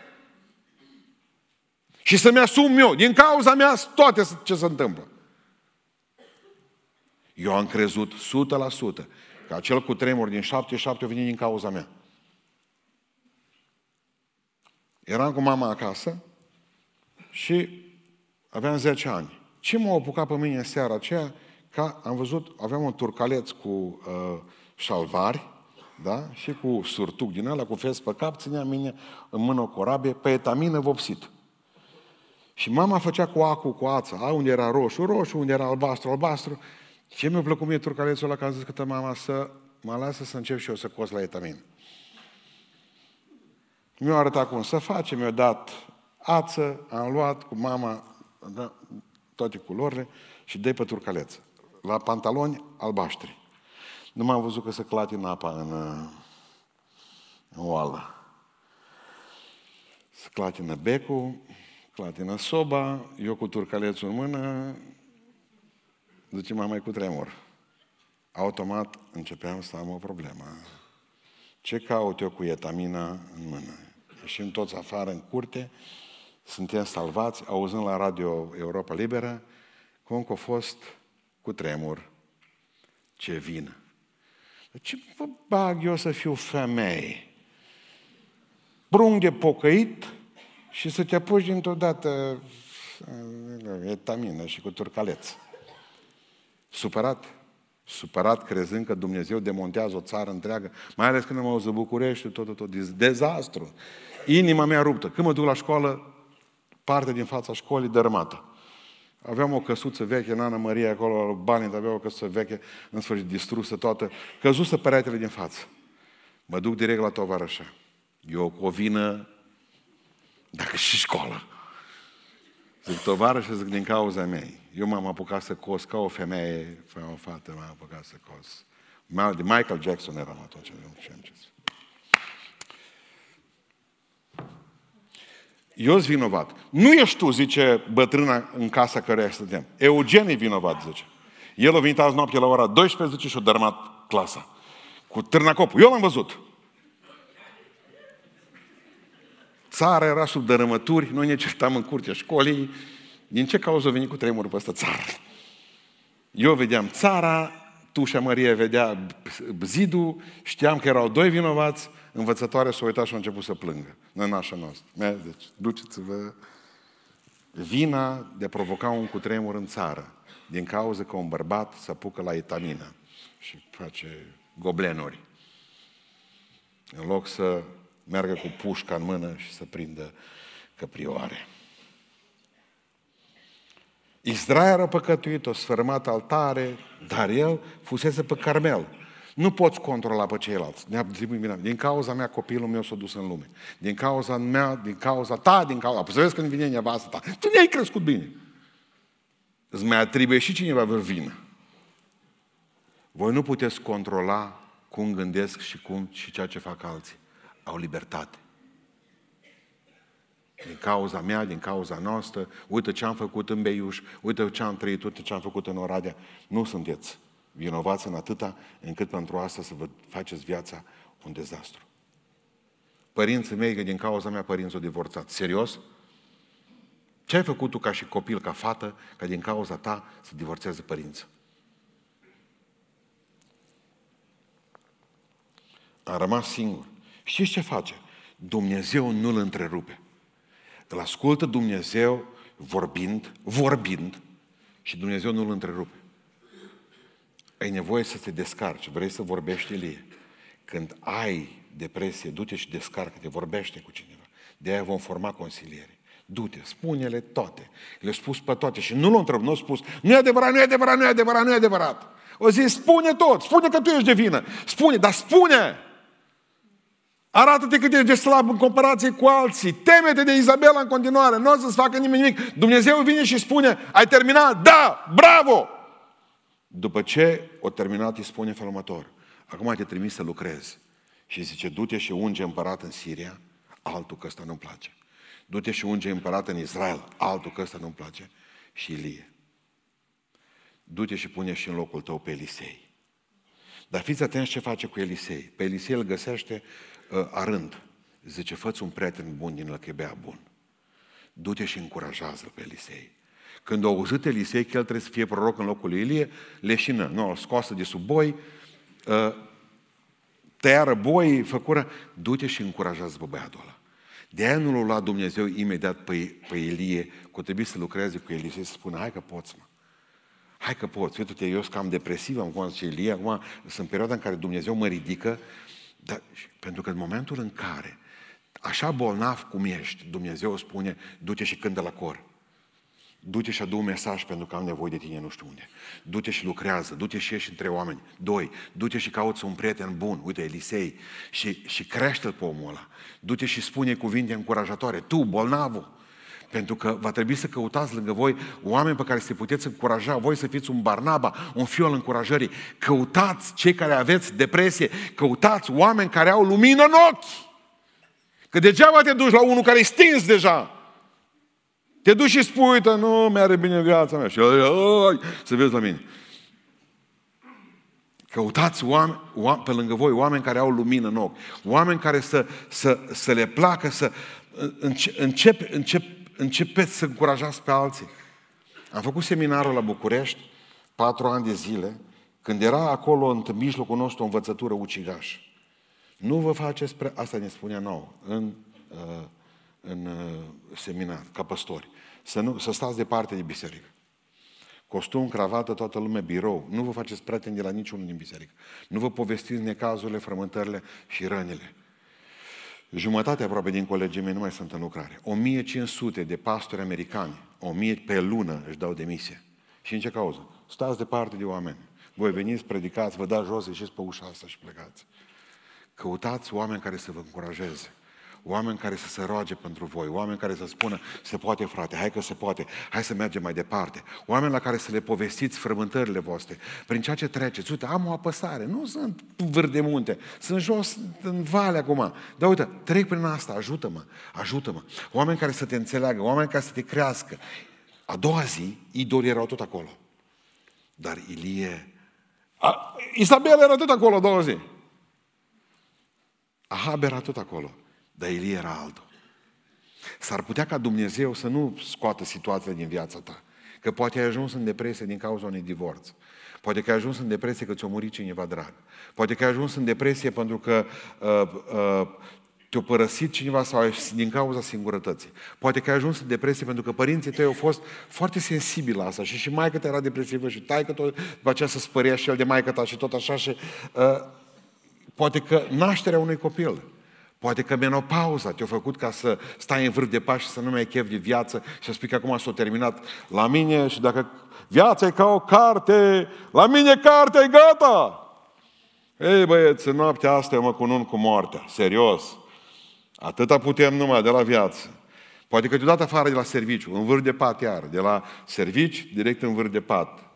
Și să-mi asum eu. Din cauza mea toate ce se întâmplă. Eu am crezut 100%. Că acel cutremur din 7-7 a venit din cauza mea. Eram cu mama acasă și aveam 10 ani. Ce m-a apucat pe mine seara aceea? Că am văzut, aveam un turcaleț cu șalvari, da? Și cu surtuc din ăla, cu fes pe cap, țineam mine în mână o corabie, pe etamină vopsit. Și mama făcea cu acu, cu ața, unde era roșu, roșu, unde era albastru, albastru. Ce mi-a plăcut mie turcalețul ăla, că am zis către mama să mă lasă să încep și eu să cos la etamin. Mi-a arătat cum să face, mi-a dat ață, am luat cu mama toate culorile și dă-i pe turcaleț. La pantaloni albaștri. Nu m-am văzut că se clatină apa în oală. Se clatină becul, clatină soba, eu cu turcalețul în mână. Zice, mama, e cu tremur. Automat începeam să am o problemă. Ce caut eu cu etamina în mână? Ieșim toți afară în curte, suntem salvați, auzând la radio Europa Liberă, cum că a fost cu tremur. Ce vină! Ce vă bag eu să fiu femeie? Brung de pocăit și să te apuci dintr-o dată etamină și cu turcaleț. Supărat, crezând că Dumnezeu demontează o țară întreagă, mai ales când am auzit București, tot, dezastru. Inima mea ruptă. Când mă duc la școală, parte din fața școlii dărâmată. Aveam o căsuță veche, în Ana Maria, acolo, la Banit, avea o căsuță veche, în sfârșit, distrusă toată, căzusă peretele din față. Mă duc direct la tovarășa. Eu cu o vină, dacă și școală. Zic, tovarășe, zic, din cauza mea. Eu m-am apucat să cos ca o femeie, ca o fată, m-am apucat să cos. De Michael Jackson eram atunci. Eu sunt vinovat. Nu ești tu, zice bătrâna în casa căreia stăteam. Eugen e vinovat, zice. El a venit azi noapte la ora 12, zice, și-a dărâmat clasa. Cu târnacopul. Eu l-am văzut. Țara era sub dărâmături, noi ne certam în curtea școlii. Din ce cauză a venit cu tremurul pe ăsta țară? Eu vedeam țara, Tușa Maria vedea zidul, știam că erau doi vinovați, învățătoarea s-a uitat și a început să plângă. Nănașa noastră. Deci, duceți-vă. Vina de a provoca un cutremur în țară, din cauza că un bărbat se apucă la etamină și face goblenuri. În loc să meargă cu pușca în mână și să prindă căprioare. Israel a păcătuit, o sfârmat altare, dar el fusese pe Carmel. Nu poți controla pe ceilalți. Din cauza mea copilul meu s-a dus în lume. Din cauza mea, din cauza ta, din cauza... Păi să vezi când vine nevastă ta. Tu ne-ai crescut bine. Îți mai atribuie și cineva vă vină. Voi nu puteți controla cum gândesc și cum și ceea ce fac alții. Au libertate. Din cauza mea, din cauza noastră, uite ce am făcut în Beiuș, uite ce am trăit, uite ce am făcut în Oradea. Nu sunteți vinovați în atâta încât pentru asta să vă faceți viața un dezastru. Părinții mei, că din cauza mea părinții au divorțat. Serios? Ce ai făcut tu ca și copil, ca fată, ca din cauza ta să divorțeze părinții? Am rămas singur. Știți ce face? Dumnezeu nu-l întrerupe. Îl ascultă Dumnezeu vorbind și Dumnezeu nu-l întrerupe. Ai nevoie să te descarci, vrei să vorbești, Ilie. Când ai depresie, du-te și descarcă-te, vorbește cu cineva. De-aia vom forma consiliere. Du-te, spune-le toate. Le-a spus pe toate și nu l-a întrebat, nu a spus, nu e adevărat, nu e adevărat, nu e adevărat, nu e adevărat. O zi, spune tot, spune că tu ești de vină. Spune, dar spune! Arată-te cât ești de slab în comparație cu alții. Teme-te de Izabela în continuare. Nu o să-ți facă nimeni nimic. Dumnezeu vine și spune, ai terminat? Da! Bravo! După ce o terminat, îi spune felul următor. Acum te trimis să lucrezi. Și zice, du-te și unge împărat în Siria, altul că ăsta nu-mi place. Du-te și unge împărat în Israel, altul că ăsta nu-mi place. Și Ilie. Du-te și pune și în locul tău pe Elisei. Dar fiți atenți ce face cu Elisei. Pe Elisei îl găsește arând. Zice, fă-ți un prieten bun din lăchebea bun. Du-te și încurajează-l pe Elisei. Când au auzit Elisei că el trebuie să fie proroc în locul lui Ilie, leșină, nu, îl scoasă de sub boi, tăiară boii, făcură, du-te și încurajează pe băiatul ăla. De-aia nu l-a luat Dumnezeu imediat pe Ilie, că trebuie să lucreze cu Elisei, să spună, hai că poți, mă. Hai că poți, uite-te, eu sunt cam depresiv, acum zice Ilie, acum sunt în perioada în care Dumnezeu mă ridică, dar, pentru că în momentul în care, așa bolnav cum ești, Dumnezeu spune, du-te și cântă la cor. Du-te și adu un mesaj pentru că am nevoie de tine, nu știu unde. Du-te și lucrează, du-te și ieși între oameni. Doi, du-te și cauți un prieten bun, uite, Elisei, și crește-l pe omul ăla. Du-te și spune cuvinte încurajatoare, tu, bolnavul. Pentru că va trebui să căutați lângă voi oameni pe care să-i puteți încuraja. Voi să fiți un Barnaba, un fiu al încurajării. Căutați cei care aveți depresie. Căutați oameni care au lumină în ochi. Că degeaba te duci la unul care-i stins deja. Te duci și spui, uite, nu mi-are bine viața mea. Și să vezi la mine. Căutați oameni, pe lângă voi oameni care au lumină în ochi. Oameni care să le placă, să începeți să încurajați pe alții. Am făcut seminarul la București 4 ani de zile, când era acolo în mijlocul nostru o învățătură ucigașă. Nu vă faceți prea... Asta ne spunea nouă în seminar, ca păstori. Să stați departe de biserică. Costum, cravată, toată lumea, birou. Nu vă faceți prieteni de la niciunul din biserică. Nu vă povestiți necazurile, frământările și rănile. Jumătate aproape din colegii mei nu mai sunt în lucrare. 1500 de pastori americani, 1000 pe lună își dau demisie. Și în ce cauză? Stați departe de oameni. Voi veniți, predicați, vă dați jos, ieșiți pe ușa asta și plecați. Căutați oameni care să vă încurajeze. Oameni care să se roage pentru voi. Oameni care să spună, se poate frate, hai că se poate, hai să mergem mai departe. Oameni la care să le povestiți frământările voastre. Prin ceea ce treceți. Uite, am o apăsare, nu sunt vârf de munte, sunt jos în vale acum. Dar uite, trec prin asta, ajută-mă, ajută-mă. Oameni care să te înțeleagă, oameni care să te crească. A doua zi, idolii erau tot acolo. Dar Izabela era tot acolo a doua zi. Ahab era tot acolo. Dar Ilie era altul. S-ar putea ca Dumnezeu să nu scoată situația din viața ta. Că poate ai ajuns în depresie din cauza unui divorț. Poate că ai ajuns în depresie că ți-a murit cineva drag. Poate că ai ajuns în depresie pentru că te-a părăsit cineva sau din cauza singurătății. Poate că ai ajuns în depresie pentru că părinții tăi au fost foarte sensibili la asta. Și maică ta era depresivă și taică tot după aceea se spărea și el de maică ta și tot așa. Și, poate că nașterea unui copil... Poate că menopauza te-a făcut ca să stai în vârf de pași și să nu mai ai chef de viață și să spui că acum s-a terminat la mine și dacă viața e ca o carte, la mine cartea e gata. Ei băieți, în noaptea asta eu mă cunun cu moartea. Serios. Atâta putem numai de la viață. Poate că deodată afară de la serviciu, în vârf de pat iar, de la servici, direct în vârf de pat.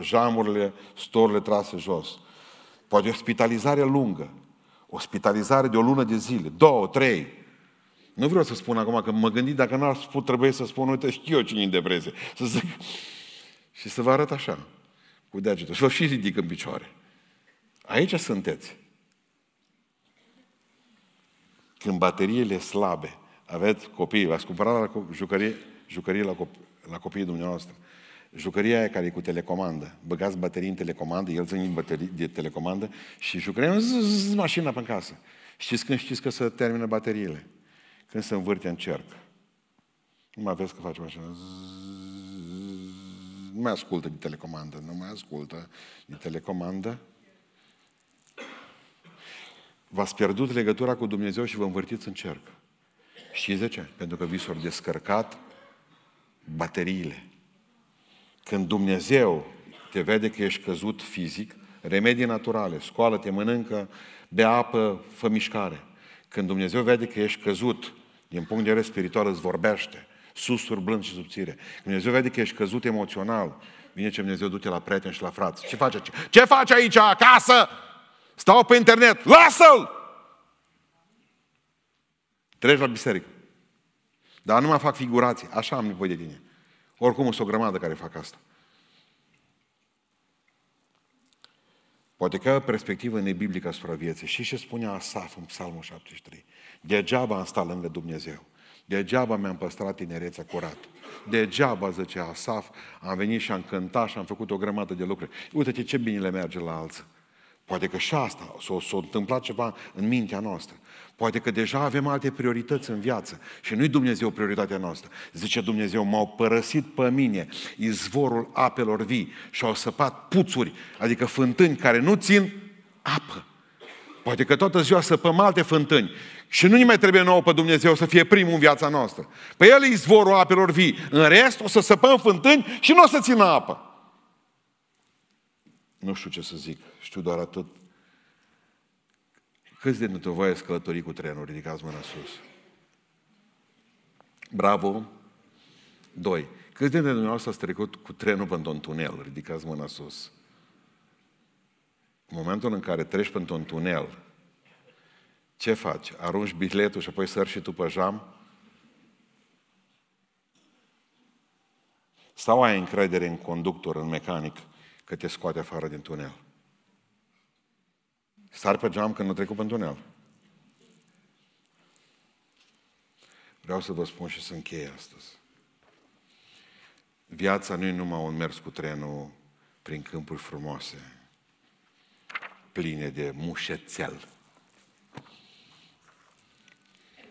Jamurile, storile trase jos. Poate o spitalizare lungă. O spitalizare de o lună de zile. 2, 3. Nu vreau să spun acum, că mă gândi dacă n-ar spun, trebuie să spun, uite, știu eu cine e în depresie. Să zic. Și să vă arăt așa, cu degetul. Și vă și ridic în picioare. Aici sunteți. Când bateriile slabe, aveți copii, v-ați cumpărat la jucărie la copiii dumneavoastră. Jucăria aia care e cu telecomandă. Băgați baterii în telecomandă, el ține baterii de telecomandă și jucăria mașina pe casă. Știți când știți că se termină bateriile? Când se învârte în cerc. Nu mai vezi că face mașina. Nu mai ascultă de telecomandă. Nu mai ascultă de telecomandă. V-ați pierdut legătura cu Dumnezeu și vă învârtiți în cerc. Știți de ce? Pentru că vi s-au descărcat bateriile. Când Dumnezeu te vede că ești căzut fizic, remedii naturale, scoală-te, mănâncă, bea apă, fă mișcare. Când Dumnezeu vede că ești căzut, din punct de vedere spiritual îți vorbește, susuri blând și subțire. Când Dumnezeu vede că ești căzut emoțional, vine ce Dumnezeu, du-te la prieteni și la frați. Ce faci aici? Ce faci aici acasă? Stau pe internet. Lasă-l! Treci la biserică. Dar nu mai fac figurații. Așa am nevoie de tine. Oricum sunt o grămadă care fac asta. Poate că perspectivă nebiblică asupra vieții. Și ce spunea Asaf în Psalmul 73? Degeaba am stat lângă Dumnezeu. Degeaba mi-am păstrat tinerețea curată. Degeaba, zice Asaf, am venit și am cântat și am făcut o grămadă de lucruri. Uite-te ce bine le merge la alții. Poate că și asta s-a întâmplat ceva în mintea noastră. Poate că deja avem alte priorități în viață și nu-i Dumnezeu prioritatea noastră. Zice Dumnezeu, m-au părăsit pe mine izvorul apelor vii și au săpat puțuri, adică fântâni care nu țin apă. Poate că toată ziua săpăm alte fântâni și nu ne mai trebuie nouă pe Dumnezeu să fie primul în viața noastră. Pe el e izvorul apelor vii. În rest o să săpăm fântâni și nu o să țină apă. Nu știu ce să zic, știu doar atât. Câți dintre voi ați călătorit cu trenul? Ridicați mâna sus. Bravo! 2. Câți dintre dumneavoastră ați trecut cu trenul pe-ntr-un tunel? Ridicați mâna sus. În momentul în care treci pe-ntr-un tunel, ce faci? Arunci biletul și apoi sări și tu pe jam? Sau ai încredere în conductor, în mecanic, că te scoate afară din tunel? Sar pe geam când nu trecut pe tunel. Vreau să vă spun și să închei astăzi. Viața nu e numai un mers cu trenul prin câmpuri frumoase, pline de mușețel.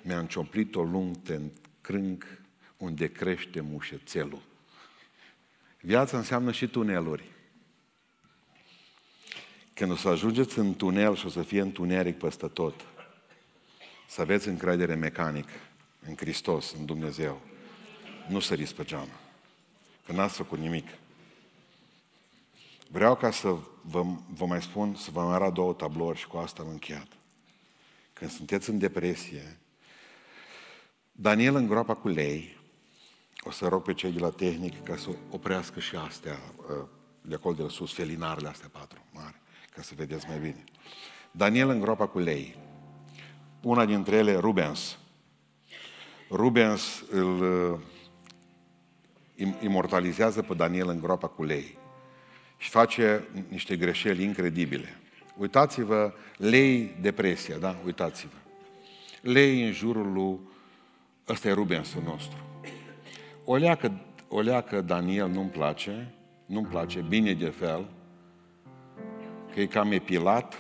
Mi-a încioplit o lungă în crâng unde crește mușețelul. Viața înseamnă și tuneluri. Când o să ajungeți în tunel și o să fie întuneric peste tot, să aveți încredere mecanic în Hristos, în Dumnezeu. Nu săriți pe geamă, că n-ați făcut nimic. Vreau ca să vă mai spun, să vă mai arăt 2 tablouri și cu asta am încheiat. Când sunteți în depresie, Daniel în groapa cu lei, o să rog pe cei de la tehnic ca să oprească și astea, de acolo de sus, felinarele astea 4 mari, ca să vedeți mai bine. Daniel în groapa cu lei. Una dintre ele, Rubens. Rubens îl imortalizează pe Daniel în groapa cu lei și face niște greșeli incredibile. Uitați-vă, lei depresia, da? Uitați-vă. Lei în jurul lui, ăsta e Rubensul nostru. O leacă Daniel nu-mi place, bine de fel, că e cam epilat.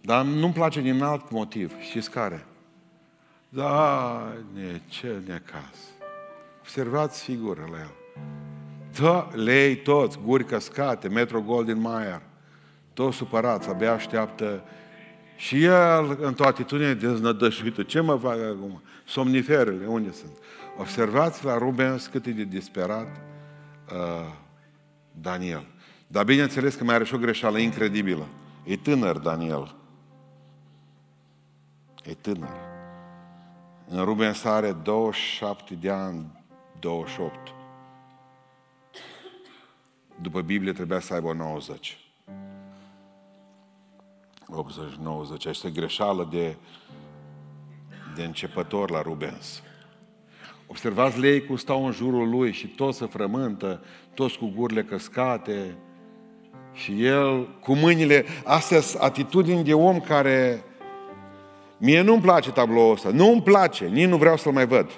Dar nu-mi place din alt motiv. Știți care? Da, ce necaz. Observați figura la el. Da, lei toți, guri căscate, Metro Golden Mayer, toți supărați, abia așteaptă. Și el, într-o atitudine deznădășuită, ce mă fac acum? Somniferele, unde sunt? Observați la Rubens cât e de disperat Daniel. Dar bineînțeles că mai are și o greșeală incredibilă. E tânăr, Daniel. E tânăr. În Rubens are 27 de ani, 28. După Biblie trebuia să aibă 90. 80-90. Asta e greșeală de începător la Rubens. Observați, leicul stau în jurul lui și toți se frământă, toți cu gurile căscate și el cu mâinile. Astea sunt atitudini de om care... Mie nu-mi place tabloul ăsta, nu-mi place, nici nu vreau să-l mai văd.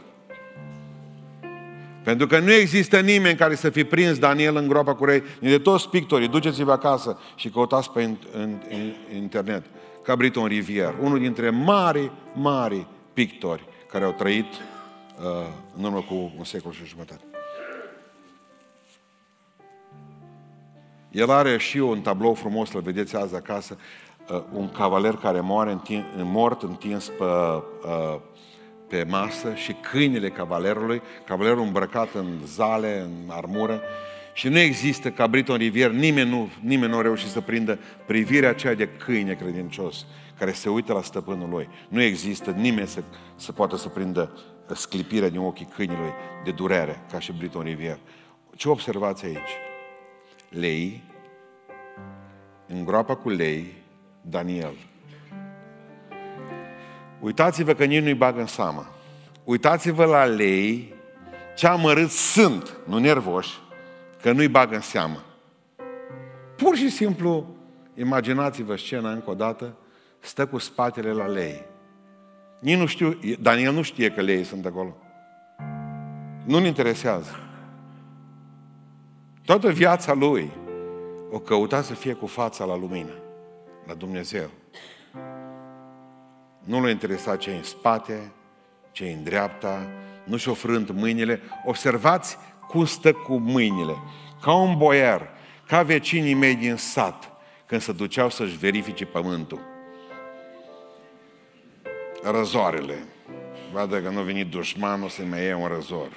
Pentru că nu există nimeni care să fi prins Daniel în groapa cu rei, nici de toți pictorii. Duceți-vă acasă și căutați pe internet. Ca Briton Rivière, unul dintre mari pictori care au trăit în urmă cu un secol și jumătate. El are și un tablou frumos, îl vedeți azi acasă, un cavaler care moare întins pe masă și câinele cavalerului, cavalerul îmbrăcat în zale, în armură, și nu există ca Briton Rivière, nimeni nu a reușit să prindă privirea aceea de câine credincios care se uită la stăpânul lui. Nu există nimeni să poată să prindă sclipirea din ochii câinilor de durere, ca și Briton Rivière. Ce observați aici? Lei, în groapa cu lei, Daniel. Uitați-vă că nici nu-i bagă în seamă. Uitați-vă la lei, ce amărâți sunt, nu nervoși, că nu-i bagă în seamă. Pur și simplu, imaginați-vă scena încă o dată, stă cu spatele la lei. Nici nu știu, Daniel nu știe că leii sunt acolo. Nu-l interesează. Toată viața lui o căuta să fie cu fața la lumină, la Dumnezeu. Nu l-a interesat ce-i în spate, ce-i în dreapta, nu și-o frânt mâinile. Observați cum stă cu mâinile. Ca un boier, ca vecinii mei din sat, când se duceau să-și verifice pământul. Răzoarele. Vadă că nu a venit dușmanul să-i mai ia un răzor.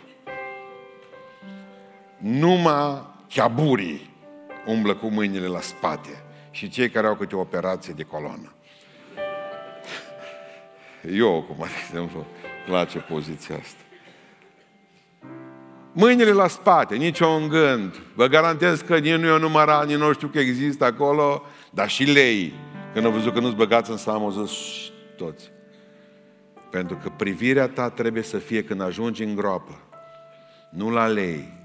Numai chiaburii umblă cu mâinile la spate și cei care au câte o operație de coloană. Eu, cum de exemplu, place poziția asta. Mâinile la spate, niciun gând. Vă garantez că nici nu e o numărat, nici nu știu că există acolo, dar și lei. Când au văzut că nu-ți băgați în seamă, au zis toți. Pentru că privirea ta trebuie să fie când ajungi în groapă. Nu la lei.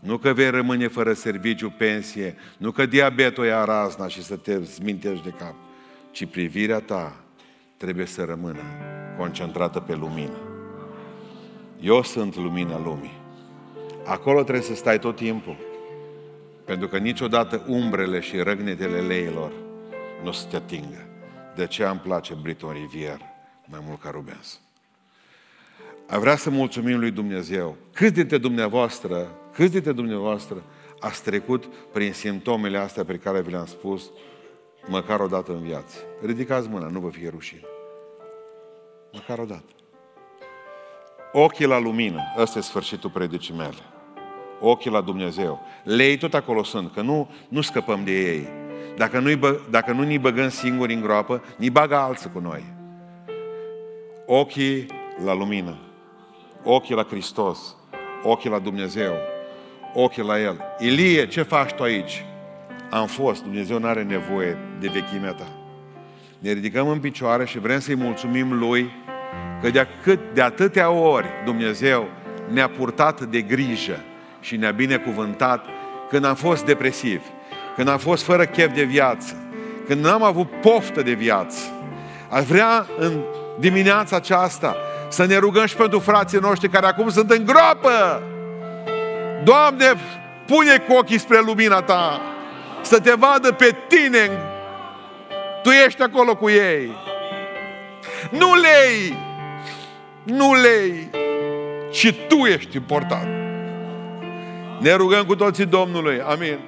Nu că vei rămâne fără serviciu, pensie, nu că diabetul ia razna și să te zmintești de cap, ci privirea ta trebuie să rămână concentrată pe lumină. Eu sunt lumina lumii. Acolo trebuie să stai tot timpul. Pentru că niciodată umbrele și răgnetele leilor nu se te atingă. De aceea îmi place Briton Rivière mai mult ca Rubens. A vrea să mulțumim lui Dumnezeu. Câți dintre dumneavoastră ați trecut prin simptomele astea pe care vi le-am spus măcar o dată în viață? Ridicați mâna, nu vă fie rușine. Măcar o dată. Ochii la lumină, ăsta e sfârșitul predicii mele. Ochii la Dumnezeu. Lei tot acolo sunt, că nu scăpăm de ei. Dacă nu ni băgăm singuri în groapă, ni bagă alții cu noi. Ochii la lumină. Ochii la Hristos. Ochii la Dumnezeu. Ochii la El. Ilie, ce faci tu aici? Am fost. Dumnezeu nu are nevoie de vechimea ta. Ne ridicăm în picioare și vrem să-i mulțumim Lui că de atâtea ori Dumnezeu ne-a purtat de grijă și ne-a binecuvântat când am fost depresivi, când am fost fără chef de viață, când n-am avut poftă de viață. Aș vrea în dimineața aceasta să ne rugăm și pentru frații noștri care acum sunt în groapă. Doamne, pune cu ochii spre lumina Ta, să te vadă pe Tine. Tu ești acolo cu ei. Nu lei, ci Tu ești important. Ne rugăm cu toții Domnului. Amin.